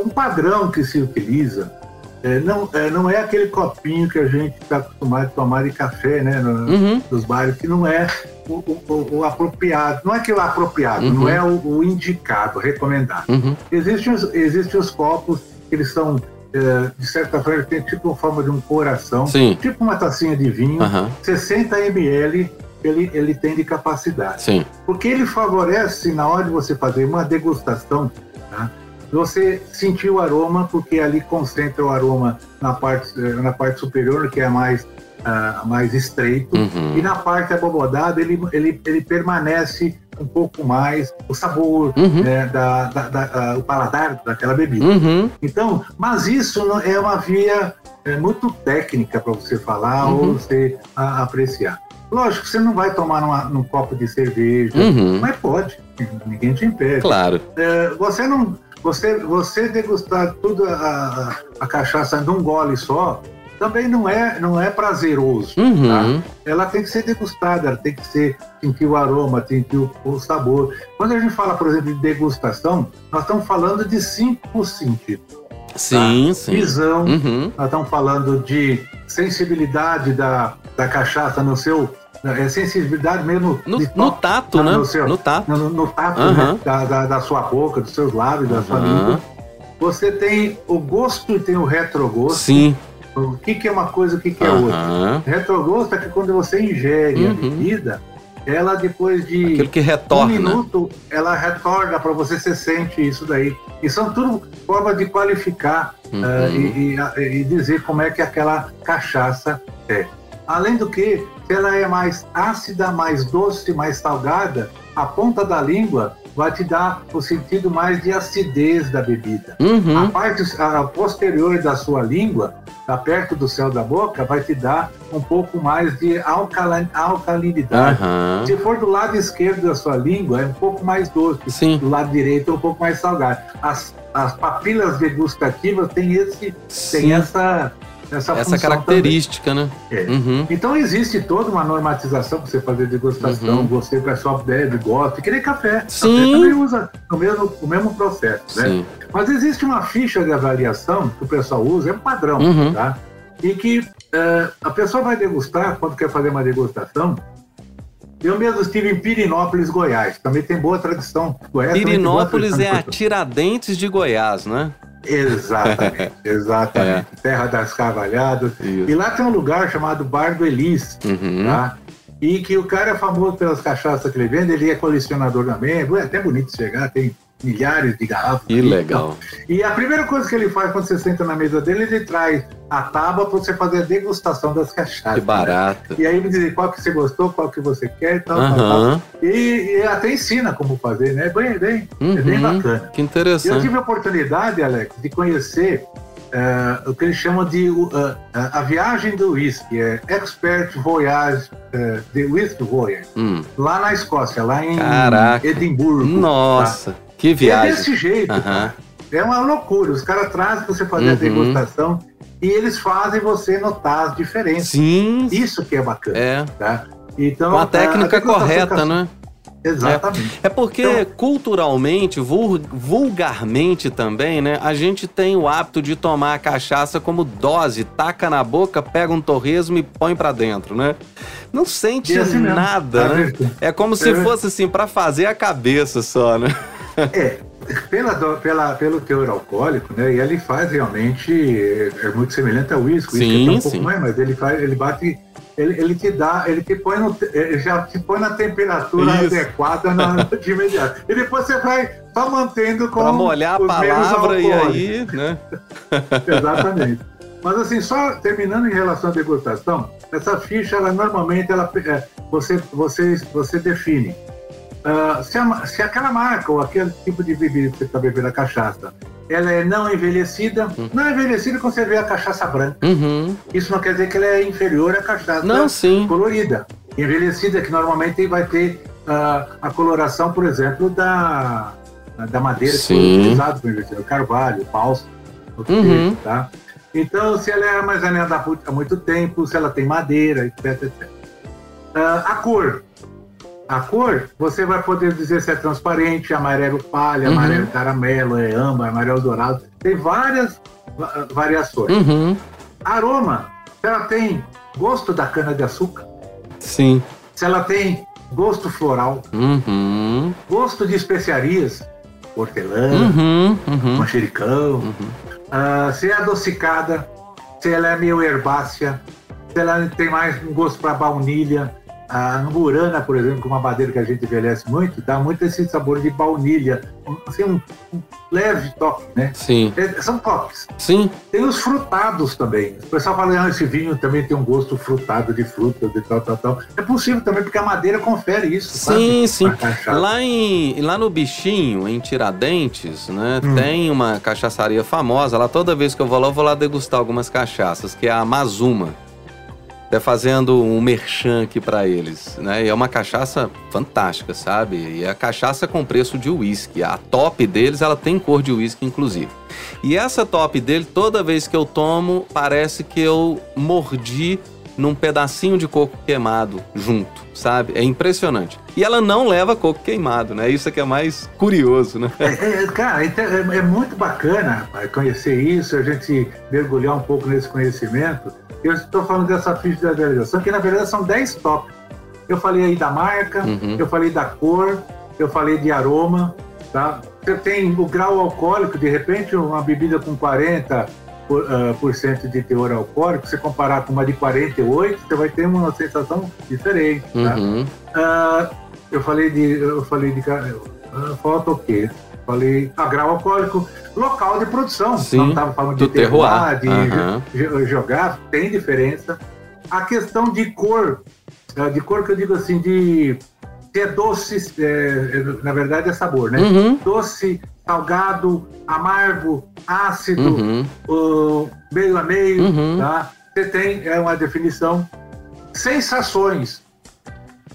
um padrão que se utiliza É, não, é, não é aquele copinho que a gente está acostumado a tomar de café, né? No, uhum. Dos bares, que não é o, o, o apropriado. Não é aquilo apropriado, uhum. não é o, o indicado, recomendado. Uhum. Existem os, existem os copos que eles são, é, de certa forma, tem tipo uma forma de um coração, Sim. tipo uma tacinha de vinho, uhum. sessenta mililitros ele, ele tem de capacidade. Sim. Porque ele favorece, na hora de você fazer uma degustação, tá? Você sentiu o aroma, porque ali concentra o aroma na parte, na parte superior, que é mais, uh, mais estreito. Uhum. E na parte abobodada, ele, ele, ele permanece um pouco mais o sabor, uhum. né, da, da, da, da, o paladar daquela bebida. Uhum. Então, mas isso é uma via é, muito técnica para você falar uhum. ou você a, apreciar. Lógico, você não vai tomar numa, num copo de cerveja, uhum. mas pode, ninguém te impede. Claro. É, você não... Você, você degustar toda a, a cachaça num gole só, também não é, não é prazeroso. Uhum. Tá? Ela tem que ser degustada, ela tem que ser, sentir o aroma, sentir o, o sabor. Quando a gente fala, por exemplo, de degustação, nós estamos falando de cinco sentidos. Sim, tá? Sim. Visão, uhum. nós estamos falando de sensibilidade da, da cachaça no seu... É sensibilidade mesmo... No, de, no tato, tá, né? No, seu, no tato. No, no tato, uhum. né? Da, da, da sua boca, dos seus lábios, da uhum. sua língua. Você tem o gosto e tem o retrogosto. Sim. O que, que é uma coisa e o que, que é uhum. outra. Retrogosto é que quando você ingere uhum. a bebida, ela depois de Aquilo que retorna. um minuto, ela retorna para você, você sente isso daí. E são tudo formas de qualificar uhum. uh, e, e, e dizer como é que aquela cachaça é. Além do que, se ela é mais ácida, mais doce, mais salgada, a ponta da língua vai te dar o sentido mais de acidez da bebida. Uhum. A parte a posterior da sua língua, tá perto do céu da boca, vai te dar um pouco mais de alcalinidade. Uhum. Se for do lado esquerdo da sua língua, é um pouco mais doce. Sim. Do lado direito é um pouco mais salgado. As, as papilas degustativas têm esse, têm essa... Essa, Essa característica, também. Né? É. Uhum. Então existe toda uma normatização para você fazer degustação, uhum. você, o pessoal bebe, gosta, que nem café. Sim. Café também usa o mesmo, o mesmo processo, né? Sim. Mas existe uma ficha de avaliação que o pessoal usa, é um padrão, uhum. tá? E que uh, a pessoa vai degustar, quando quer fazer uma degustação. Eu mesmo estive em Pirenópolis, Goiás, também tem boa tradição. Goiás Pirenópolis tradição é a Tiradentes de Goiás, né? Exatamente, exatamente. É. Terra das Cavalhadas. Isso. E lá tem um lugar chamado Bar do Elis, uhum. tá? E que o cara é famoso pelas cachaças que ele vende, ele é colecionador também, é até bonito chegar, tem milhares de garrafas. Que legal. E a primeira coisa que ele faz quando você senta na mesa dele, ele traz a tábua para você fazer a degustação das cachaças. Que barato. Né? E aí ele diz qual que você gostou, qual que você quer e tal, uhum. tal, tal. E, e até ensina como fazer, né? Bem, bem, uhum. É bem bacana. Que interessante. Eu tive a oportunidade, Alex, de conhecer uh, o que eles chamam de uh, uh, a viagem do whisky, é Expert Voyage, uh, de Whisky Voyage, hum. lá na Escócia, lá em Caraca. Edimburgo. Nossa! Tá? Que viagem. É desse jeito, uhum. cara. É uma loucura. Os caras trazem pra você fazer uhum. a degustação e eles fazem você notar as diferenças. Sim. Isso que é bacana. É. Tá? Então, uma técnica a, a correta, tá... né? Exatamente. É, é porque então, culturalmente, vulgarmente também, né? A gente tem o hábito de tomar a cachaça como dose. Taca na boca, pega um torresmo e põe pra dentro, né? Não sente assim nada, mesmo. Né? Tá é como é. se fosse assim, pra fazer a cabeça só, né? É, pela, pela, pelo teor alcoólico, né? E ele faz realmente, é, é muito semelhante ao uísque. Sim, um sim. pouco mais, mas ele faz, ele bate, ele, ele te dá, ele te põe, no, ele já te põe na temperatura Isso. adequada na, de imediato. E depois você vai só mantendo com os mesmos alcoólicos. Pra molhar a palavra e aí, né? Exatamente. Mas assim, só terminando em relação à degustação, essa ficha, ela normalmente, ela, você, você, você define. Uh, se, a, se aquela marca ou aquele tipo de bebida que você está bebendo a cachaça, ela é não envelhecida, uhum. não envelhecida quando você vê a cachaça branca. Uhum. Isso não quer dizer que ela é inferior à cachaça não, sim. colorida. Envelhecida, que normalmente vai ter uh, a coloração, por exemplo, da, da madeira sim. que foi utilizada para envelhecer, o carvalho, o palso, o que uhum. seja, tá? Então, se ela é armazenada há muito tempo, se ela tem madeira, etc, et cetera. Uh, a cor. A cor, você vai poder dizer se é transparente, amarelo palha, uhum. amarelo caramelo, é âmbar, amarelo dourado. Tem várias variações. Uhum. Aroma, se ela tem gosto da cana-de-açúcar. Sim. Se ela tem gosto floral. Uhum. Gosto de especiarias. Hortelã, uhum, uhum. manjericão. Uhum. Uh, se é adocicada, se ela é meio herbácea, se ela tem mais um gosto para baunilha. A angurana, por exemplo, que é uma madeira que a gente envelhece muito, dá muito esse sabor de baunilha, assim, um, um leve toque, né? Sim. É, são toques. Sim. Tem os frutados também. O pessoal fala, ah, esse vinho também tem um gosto frutado de fruta, de tal, tal, tal. É possível também, porque a madeira confere isso. Sim, sabe? Sim. Lá, em, lá no Bichinho, em Tiradentes, né, hum. tem uma cachaçaria famosa. Lá toda vez que eu vou lá, eu vou lá degustar algumas cachaças, que é a Mazuma. Até fazendo um merchan aqui para eles, né? E é uma cachaça fantástica, sabe? E é a cachaça com preço de uísque. A top deles, ela tem cor de uísque, inclusive. E essa top dele, toda vez que eu tomo, parece que eu mordi num pedacinho de coco queimado junto, sabe? É impressionante. E ela não leva coco queimado, né? Isso é que é mais curioso, né? É, é, cara, é, é muito bacana conhecer isso, a gente mergulhar um pouco nesse conhecimento. Eu estou falando dessa ficha de realização, que na verdade são dez tops. Eu falei aí da marca, uhum. eu falei da cor, eu falei de aroma, tá? Você tem o grau alcoólico, de repente uma bebida com quarenta por cento de teor alcoólico, se comparar com uma de quarenta e oito por cento, você vai ter uma sensação diferente, tá? Uhum. Uh, eu falei de... Eu falei de uh, falta o quê? Falei, ah, grau alcoólico, local de produção. Sim, não estava falando de terroir, de uhum. jogar, tem diferença. A questão de cor, de cor que eu digo assim, de ter doces, é, na verdade é sabor, né? Uhum. Doce, salgado, amargo, ácido, uhum. uh, meio a meio, uhum. tá? Você tem, é uma definição, sensações.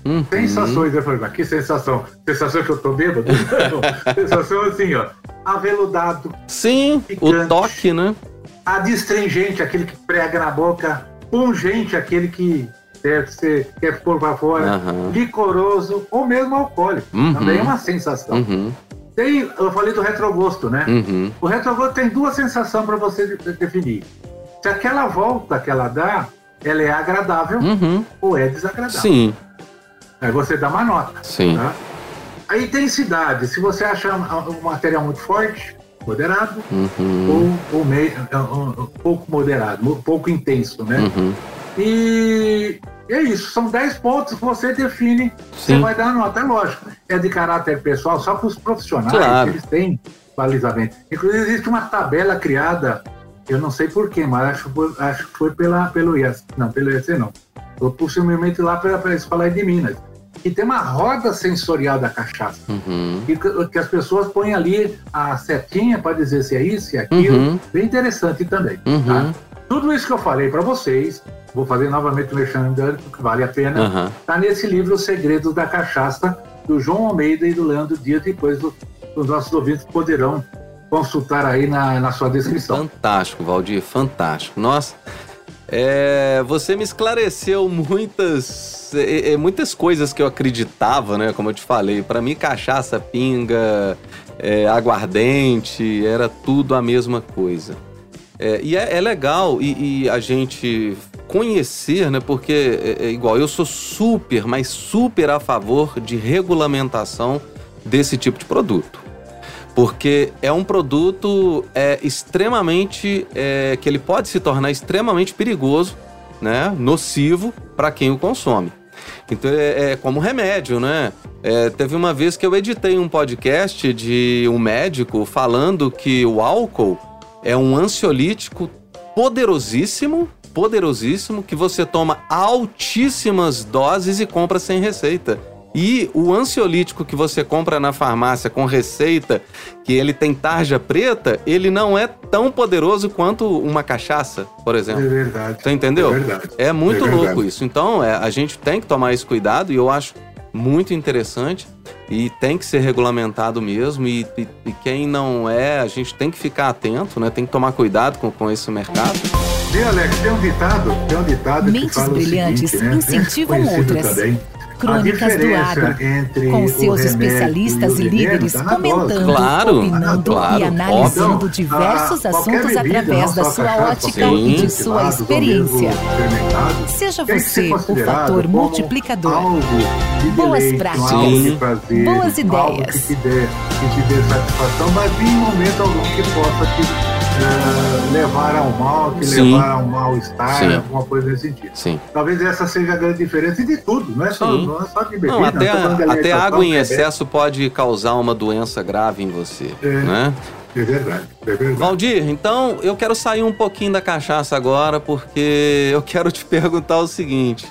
Uhum. Sensações, eu falei, que sensação? Sensação que eu tô bêbado? Sensação assim, ó, aveludado. Sim, picante, o toque, né? Adstringente, aquele que prega na boca. Pungente, aquele que deve ser, quer pôr pra fora. Uhum. Licoroso, ou mesmo alcoólico. Uhum. Também é uma sensação. Uhum. Tem, eu falei do retrogosto, né? Uhum. O retrogosto tem duas sensações pra você definir. Se aquela volta que ela dá, ela é agradável uhum. ou é desagradável. Sim. Aí você dá uma nota. Sim. Tá? A intensidade, se você achar um material muito forte, moderado, uhum. ou, ou meio, um, um pouco moderado, um pouco intenso, né? Uhum. E é isso, são dez pontos que você define, sim. você vai dar a nota, é lógico. É de caráter pessoal, só para os profissionais, claro. Eles têm balizamento. Inclusive existe uma tabela criada, eu não sei porquê, mas acho, acho que foi pela, pelo I A C, não, pelo I A C não. Foi possivelmente lá para falar de Minas. E tem uma roda sensorial da cachaça. Uhum. Que, que as pessoas põem ali a setinha para dizer se é isso, se é aquilo. Uhum. Bem interessante também. Uhum. Tá? Tudo isso que eu falei para vocês, vou fazer novamente o merchandising, que vale a pena. Está uhum. nesse livro Os Segredos da Cachaça, do João Almeida e do Leandro Dias. Depois do, os nossos ouvintes poderão consultar aí na, na sua descrição. Fantástico, Waldir, fantástico. Nossa... É, você me esclareceu muitas, é, é, muitas coisas que eu acreditava, né? Como eu te falei, para mim cachaça, pinga, é, aguardente, era tudo a mesma coisa. É, e é, é legal e, e a gente conhecer, né? Porque é, é igual, eu sou super, mas super a favor de regulamentação desse tipo de produto. Porque é um produto é, extremamente... É, que ele pode se tornar extremamente perigoso, né? Nocivo para quem o consome. Então, é, é como remédio, né? É, teve uma vez que eu editei um podcast de um médico falando que o álcool é um ansiolítico poderosíssimo, poderosíssimo, que você toma altíssimas doses e compra sem receita. E o ansiolítico que você compra na farmácia com receita, que ele tem tarja preta, ele não é tão poderoso quanto uma cachaça, por exemplo. É verdade. Você entendeu? É verdade. É muito é verdade. Louco isso. Então, é, a gente tem que tomar esse cuidado e eu acho muito interessante e tem que ser regulamentado mesmo. E, e, e quem não é, a gente tem que ficar atento, né? Tem que tomar cuidado com, com esse mercado. E, Alex, tem um ditado, tem um ditado que fala o seguinte, né? Mentes brilhantes incentivam outras. Também. Crônicas do Agro, entre com seus especialistas e, e líderes tá comentando, claro, opinando claro, e analisando então, diversos assuntos através da sua cachaça, ótica sim, e de sua experiência. Seja você se o fator multiplicador. De boas delay, práticas, um prazer, boas ideias. Que te, dê, que te dê satisfação, mas em momento algum que possa te Uh, levar ao mal, que sim, levar ao mal-estar, alguma coisa nesse sentido. Sim. Talvez essa seja a grande diferença de tudo, não é só, não é só de bebida. Não, até não, a, até água em excesso pode causar uma doença grave em você, é, né? É verdade, é verdade. Waldir, então eu quero sair um pouquinho da cachaça agora, porque eu quero te perguntar o seguinte.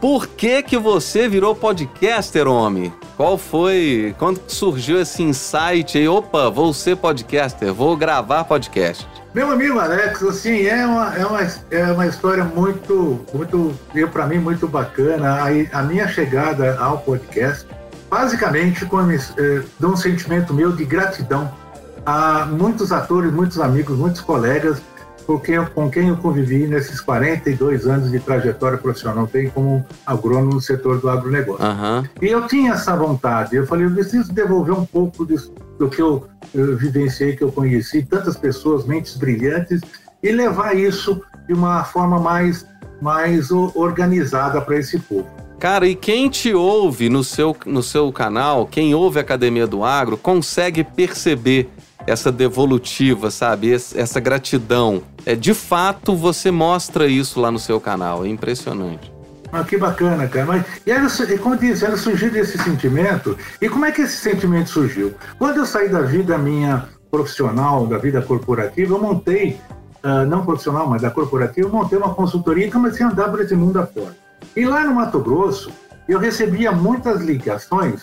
Por que que você virou podcaster, homem? Qual foi, quando surgiu esse insight aí, opa, vou ser podcaster, vou gravar podcast? Meu amigo Alex, assim, é uma, é uma, é uma história muito, muito, para mim, muito bacana. A, a minha chegada ao podcast, basicamente, com, é, de um sentimento meu de gratidão a muitos atores, muitos amigos, muitos colegas, Porque, com quem eu convivi nesses quarenta e dois anos de trajetória profissional, tem como agrônomo no setor do agronegócio. Uhum. E eu tinha essa vontade, eu falei, eu preciso devolver um pouco disso, do que eu, eu vivenciei, que eu conheci, tantas pessoas, mentes brilhantes, e levar isso de uma forma mais, mais organizada para esse povo. Cara, e quem te ouve no seu, no seu canal, quem ouve a Academia do Agro, consegue perceber essa devolutiva, sabe? Essa gratidão. É, de fato, você mostra isso lá no seu canal. É impressionante. Ah, que bacana, cara. Mas, e ela, como diz, ela surgiu desse sentimento. E como é que esse sentimento surgiu? Quando eu saí da vida minha profissional, da vida corporativa, eu montei, uh, não profissional, mas da corporativa, eu montei uma consultoria e comecei a andar por esse mundo afora. E lá no Mato Grosso, eu recebia muitas ligações,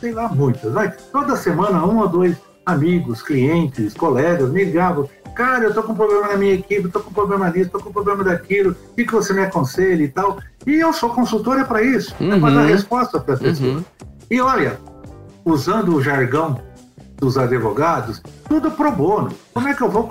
sei lá, muitas, mas toda semana, um ou dois amigos, clientes, colegas me ligavam, cara, eu tô com problema na minha equipe, tô com problema nisso, tô com problema daquilo, o que você me aconselha e tal. E eu sou consultora para isso, uhum, é para dar resposta para as pessoas. Uhum. E olha, usando o jargão dos advogados, tudo pro bono. Como é que eu vou,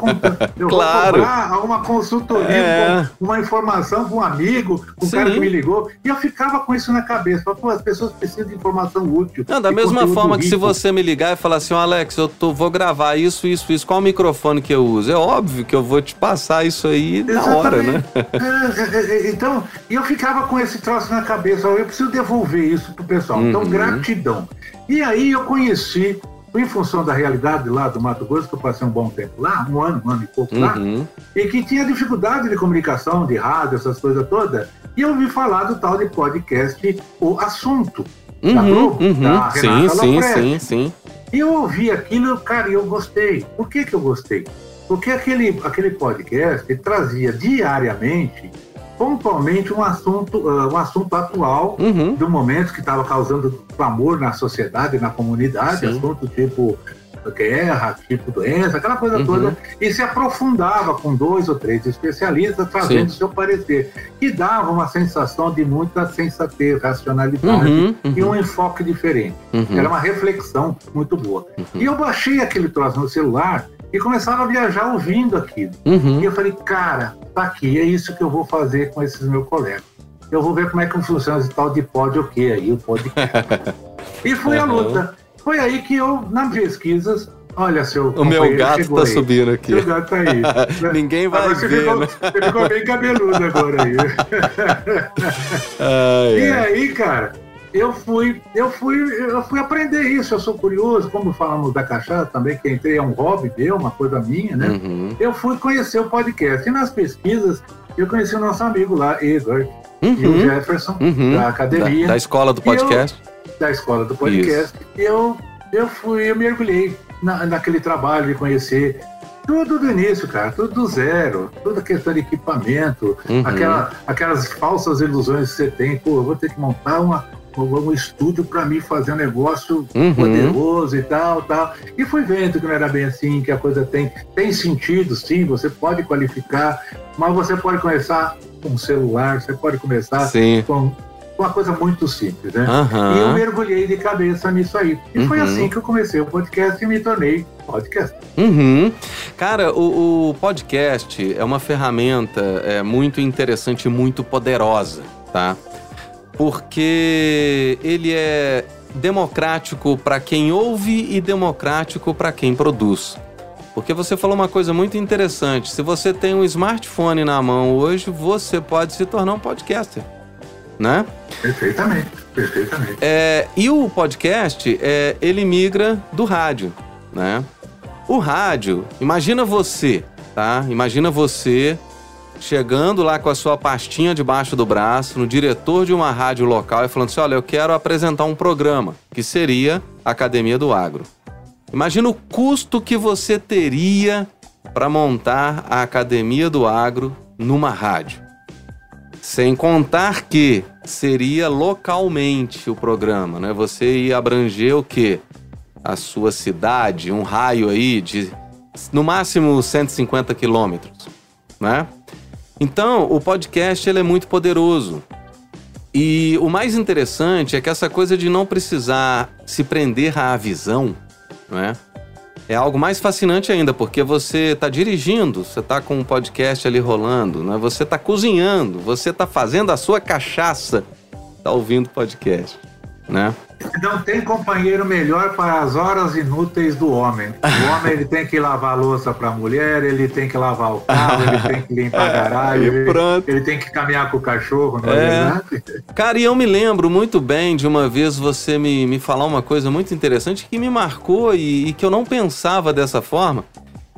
eu claro, vou comprar uma consultoria, é, uma informação com um amigo, com um sim, cara que me ligou? E eu ficava com isso na cabeça. Pô, as pessoas precisam de informação útil. Não, da mesma forma que rico, se você me ligar e falar assim, oh, Alex, eu tô, vou gravar isso, isso, isso, qual o microfone que eu uso? É óbvio que eu vou te passar isso aí, exatamente, na hora, né? É, é, é, então, eu ficava com esse troço na cabeça. Eu preciso devolver isso pro pessoal. Uhum. Então, gratidão. E aí eu conheci, em função da realidade lá do Mato Grosso, que eu passei um bom tempo lá, um ano, um ano e pouco lá, uhum, e que tinha dificuldade de comunicação, de rádio, essas coisas todas, e eu ouvi falar do tal de podcast O Assunto, uhum, da Globo, uhum, da Renata, sim, sim, sim, sim. E eu ouvi aquilo, cara, e eu gostei. Por que que eu gostei? Porque aquele, aquele podcast ele trazia diariamente, pontualmente, um assunto, uh, um assunto atual, uhum, do momento que estava causando clamor na sociedade, na comunidade, sim, assunto tipo guerra, tipo doença, aquela coisa uhum toda, e se aprofundava com dois ou três especialistas trazendo sim seu parecer, que dava uma sensação de muita sensatez, racionalidade, uhum, uhum, e um enfoque diferente. Uhum. Era uma reflexão muito boa. Uhum. E eu baixei aquele troço no celular e começava a viajar ouvindo aquilo. Uhum. E eu falei, cara, tá aqui, é isso que eu vou fazer com esses meus colegas. Eu vou ver como é que funciona esse tal de pod o quê aí, o podcast. E foi uhum a luta. Foi aí que eu, nas pesquisas, olha, seu o meu gato tá aí subindo aqui. Meu gato tá aí. Ninguém vai agora ver, ficou, né? Você ficou bem cabeludo agora aí. Ai, e é aí, cara, eu fui, eu fui, eu fui aprender isso, eu sou curioso, como falamos da cachaça também, que entrei é um hobby meu, uma coisa minha, né? Uhum. Eu fui conhecer o podcast. E nas pesquisas, eu conheci o nosso amigo lá, Edward, uhum, e o Jefferson, uhum, da academia. Da, da escola do podcast. Eu, da escola do podcast. E eu, eu fui, eu mergulhei na, naquele trabalho de conhecer tudo do início, cara, tudo do zero, toda a questão de equipamento, uhum, aquela, aquelas falsas ilusões que você tem, pô, eu vou ter que montar uma... um estúdio para mim fazer um negócio uhum poderoso e tal, tal. E fui vendo que não era bem assim, que a coisa tem, tem sentido, sim, você pode qualificar, mas você pode começar com um celular, você pode começar sim com uma coisa muito simples, né? Uhum. E eu mergulhei de cabeça nisso aí. E uhum foi assim que eu comecei o podcast e me tornei podcast. Uhum. Cara, o, o podcast é uma ferramenta é, muito interessante e muito poderosa, tá? porque ele é democrático para quem ouve e democrático para quem produz. Porque você falou uma coisa muito interessante. Se você tem um smartphone na mão hoje, você pode se tornar um podcaster, né? Perfeitamente, perfeitamente. É, e o podcast, é, ele migra do rádio, né? O rádio, imagina você, tá? Imagina você chegando lá com a sua pastinha debaixo do braço, no diretor de uma rádio local e falando assim, olha, eu quero apresentar um programa, que seria a Academia do Agro. Imagina o custo que você teria para montar a Academia do Agro numa rádio. Sem contar que seria localmente o programa, né? Você ia abranger o quê? A sua cidade, um raio aí de, no máximo, cento e cinquenta quilômetros, né? Então, o podcast ele é muito poderoso. E o mais interessante é que essa coisa de não precisar se prender à visão, né? É algo mais fascinante ainda, porque você está dirigindo, você está com um podcast ali rolando, né? Você está cozinhando, você está fazendo a sua cachaça, está ouvindo podcast, né? Não tem companheiro melhor para as horas inúteis do homem. O homem ele tem que lavar a louça para a mulher, ele tem que lavar o carro, ele tem que limpar a garagem, ele, ele tem que caminhar com o cachorro, não é verdade? Cara, e eu me lembro muito bem de uma vez você me, me falar uma coisa muito interessante que me marcou e, e que eu não pensava dessa forma,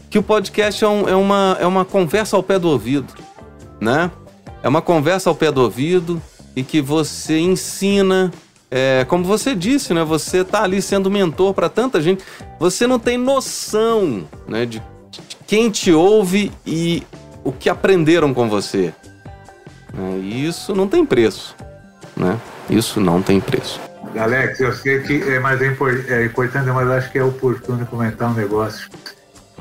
que o podcast é, um, é, uma, é uma conversa ao pé do ouvido, né? É uma conversa ao pé do ouvido e que você ensina... É, como você disse, né? Você está ali sendo mentor para tanta gente. Você não tem noção, né, de quem te ouve e o que aprenderam com você. E isso não tem preço, né? Isso não tem preço. Alex, eu sei que é, mas é importante, mas acho que é oportuno comentar um negócio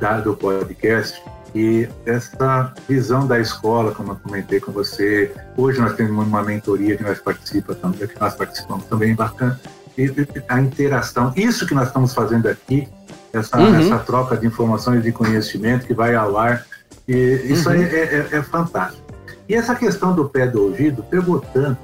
da, do podcast. E essa visão da escola, como eu comentei com você, hoje nós temos uma mentoria que nós participamos também, que nós participamos também, bacana. E a interação, isso que nós estamos fazendo aqui, essa, uhum. essa troca de informações e de conhecimento que vai ao ar, e isso uhum. é, é, é fantástico. E essa questão do pé do ouvido pegou tanto,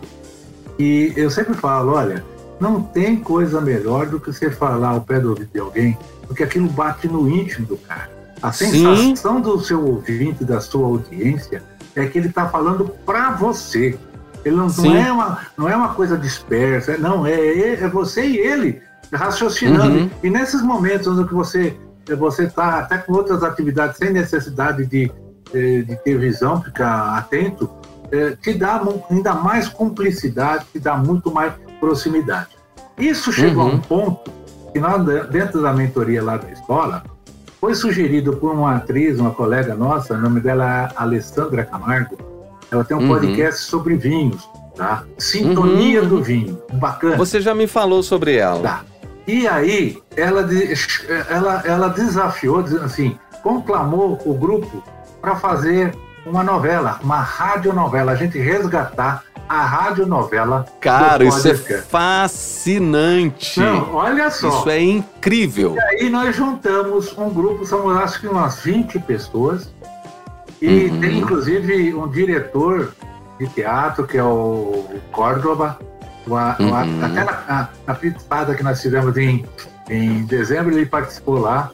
e eu sempre falo, olha, não tem coisa melhor do que você falar ao pé do ouvido de alguém, porque aquilo bate no íntimo do cara. A sensação Sim. do seu ouvinte, da sua audiência, é que ele está falando para você. Ele não, não, é uma, não é uma coisa dispersa, não, é, é você e ele raciocinando. Uhum. E nesses momentos onde você está até com outras atividades, sem necessidade de, de ter visão, ficar atento, te dá ainda mais cumplicidade, te dá muito mais proximidade. Isso chegou uhum. a um ponto que nós, dentro da mentoria lá da escola, foi sugerido por uma atriz, uma colega nossa, o nome dela é Alessandra Camargo. Ela tem um uhum. podcast sobre vinhos, tá? Sintonia uhum. do Vinho, bacana. Você já me falou sobre ela. Tá. E aí, ela, ela, ela desafiou, assim, conclamou o grupo para fazer uma novela, uma radionovela, a gente resgatar a radionovela. Cara, isso é fascinante. Não, olha só. Isso é incrível. E aí nós juntamos um grupo, são acho que umas vinte pessoas, e uhum. tem inclusive um diretor de teatro, que é o Córdoba, uma, uma, uhum. até na, na, na pitada que nós tivemos em, em dezembro, ele participou lá.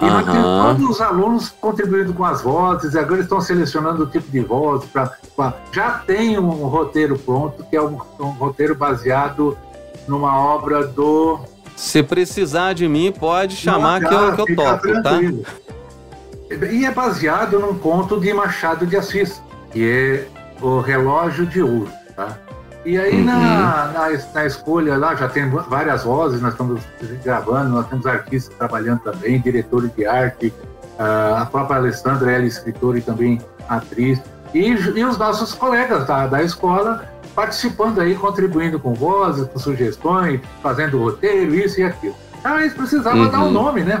E uhum. nós temos todos os alunos contribuindo com as vozes, agora eles estão selecionando o tipo de voz. Pra, pra, já tem um roteiro pronto, que é um, um roteiro baseado numa obra do... Se precisar de mim, pode chamar que eu, que eu topo, tá? E é baseado num conto de Machado de Assis, que é O Relógio de Ouro, tá? E aí uhum. na, na, na escolha lá já tem várias vozes, nós estamos gravando, nós temos artistas trabalhando também, diretores de arte, a própria Alessandra, ela é escritora e também atriz, e, e os nossos colegas da, da escola participando aí, contribuindo com vozes, com sugestões, fazendo roteiro, isso e aquilo. Ah, eles precisavam uhum. dar um nome, né,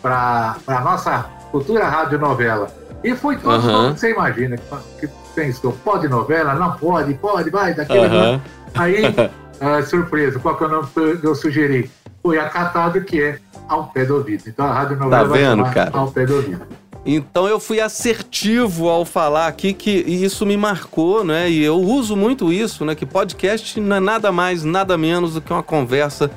para a nossa futura radionovela. E foi todo uhum. mundo que você imagina, que pensou, pode novela? Não pode, pode, vai, daquele uhum. Aí, uh, surpresa, qual que eu, não, eu sugeri? Foi acatado, que é Ao Pé do Ouvido. Então a rádio novela tá vendo, vai chamar Ao Pé do Ouvido. Então eu fui assertivo ao falar aqui, que e isso me marcou, né? E eu uso muito isso, né? Que podcast não é nada mais, nada menos do que uma conversa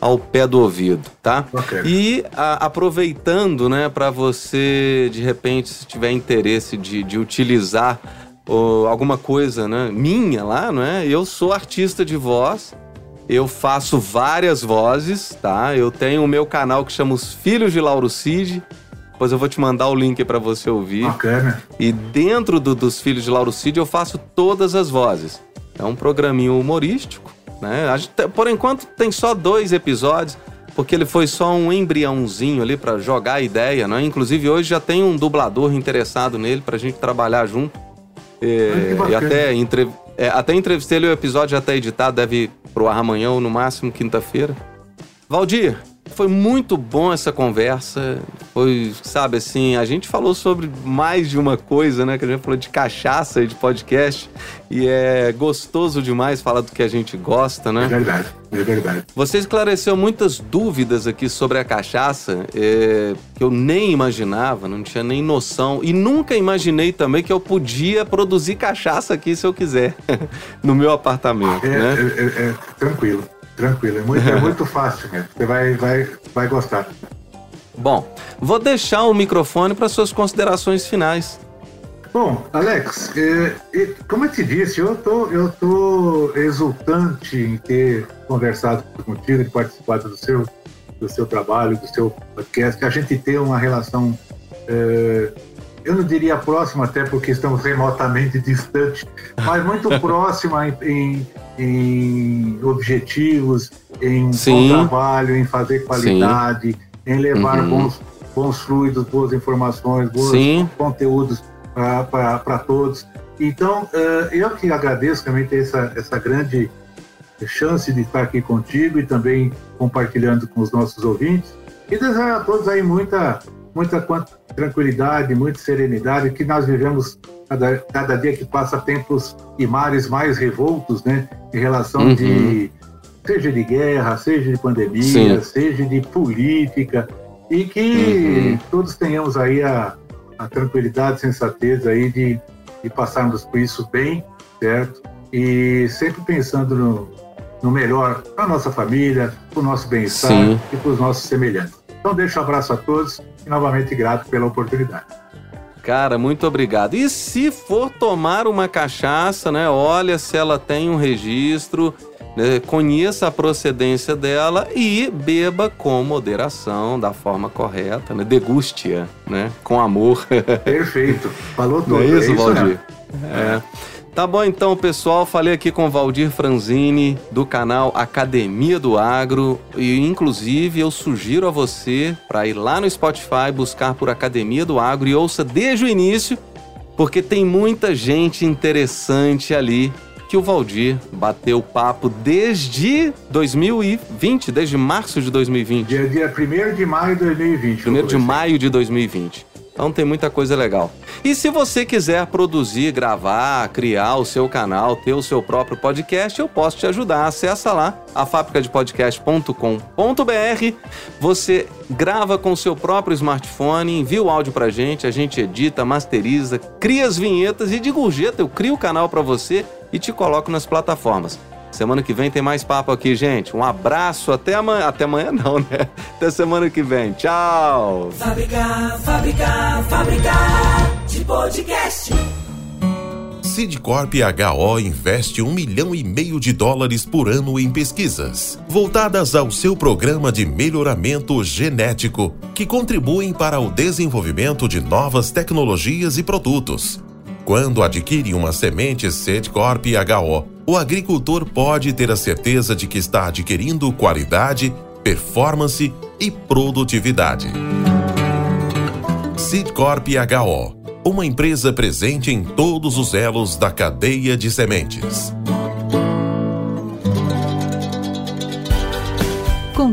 ao pé do ouvido, tá? Okay. E a, aproveitando, né? Para você, de repente, se tiver interesse de, de utilizar ou, alguma coisa, né? Minha lá, né? Eu sou artista de voz. Eu faço várias vozes, tá? Eu tenho o meu canal que chama Os Filhos de Lauro Cid. Depois eu vou te mandar o link para você ouvir. Bacana. E dentro do, dos Filhos de Lauro Cid eu faço todas as vozes. É um programinho humorístico, né? A gente, por enquanto tem só dois episódios, porque ele foi só um embriãozinho ali para jogar a ideia, né? Inclusive hoje já tem um dublador interessado nele pra gente trabalhar junto. É, e até entrevistar. É, até entrevistei ele, o episódio já tá editado, deve ir pro ar amanhã ou no máximo quinta-feira. Waldir, foi muito bom essa conversa. Foi, sabe, assim, a gente falou sobre mais de uma coisa, né? Que a gente falou de cachaça e de podcast. E é gostoso demais falar do que a gente gosta, né? É verdade, é verdade. Você esclareceu muitas dúvidas aqui sobre a cachaça, é, que eu nem imaginava, não tinha nem noção. E nunca imaginei também que eu podia produzir cachaça aqui, se eu quiser, no meu apartamento, é, né? É, é, é, tranquilo. Tranquilo, é muito, é muito fácil, né? Você vai, vai, vai gostar. Bom, vou deixar o microfone para suas considerações finais. Bom, Alex, é, é, como eu te disse, eu tô, eu tô exultante em ter conversado contigo, de participar do seu, do seu trabalho, do seu podcast. A gente tem uma relação, é, eu não diria próxima, até porque estamos remotamente distantes, mas muito próxima em... em em objetivos, em Sim. bom trabalho, em fazer qualidade, Sim. em levar uhum. bons, bons fluidos, boas informações, bons Sim. conteúdos para todos. Então, uh, eu que agradeço também ter essa, essa grande chance de estar aqui contigo e também compartilhando com os nossos ouvintes. E desejar a todos aí muita, muita tranquilidade, muita serenidade, que nós vivemos cada, cada dia que passa tempos e mares mais revoltos, né? Em relação uhum. de, seja de guerra, seja de pandemia, Sim. seja de política, e que uhum. todos tenhamos aí a, a tranquilidade, a sensatez aí de, de passarmos por isso bem, certo? E sempre pensando no, no melhor para a nossa família, para o nosso bem-estar Sim. e para os nossos semelhantes. Então deixo um abraço a todos e novamente grato pela oportunidade. Cara, muito obrigado. E se for tomar uma cachaça, né? Olha se ela tem um registro, né, conheça a procedência dela e beba com moderação, da forma correta, né? Deguste-a, né? Com amor. Perfeito. Falou tudo. Não é isso, Waldir? É. Tá bom então, pessoal. Falei aqui com o Waldir Franzini, do canal Academia do Agro. E, inclusive, eu sugiro a você para ir lá no Spotify, buscar por Academia do Agro e ouça desde o início, porque tem muita gente interessante ali que o Waldir bateu papo desde dois mil e vinte, desde março de dois mil e vinte. Dia, dia primeiro de maio de dois mil e vinte. primeiro de maio de dois mil e vinte. Então tem muita coisa legal. E se você quiser produzir, gravar, criar o seu canal, ter o seu próprio podcast, eu posso te ajudar. Acessa lá, a fábrica de podcast ponto com ponto b r. Você grava com o seu próprio smartphone, envia o áudio pra gente, a gente edita, masteriza, cria as vinhetas e de gorjeta eu crio o canal pra você e te coloco nas plataformas. Semana que vem tem mais papo aqui, gente. Um abraço, até amanhã. Até amanhã não, né? Até semana que vem. Tchau! Fábrica, fábrica, fábrica de podcast. SeedCorp agá ó investe um milhão e meio de dólares por ano em pesquisas voltadas ao seu programa de melhoramento genético, que contribuem para o desenvolvimento de novas tecnologias e produtos. Quando adquire uma semente SeedCorp agá ó, o agricultor pode ter a certeza de que está adquirindo qualidade, performance e produtividade. SeedCorp agá ó, uma empresa presente em todos os elos da cadeia de sementes. Com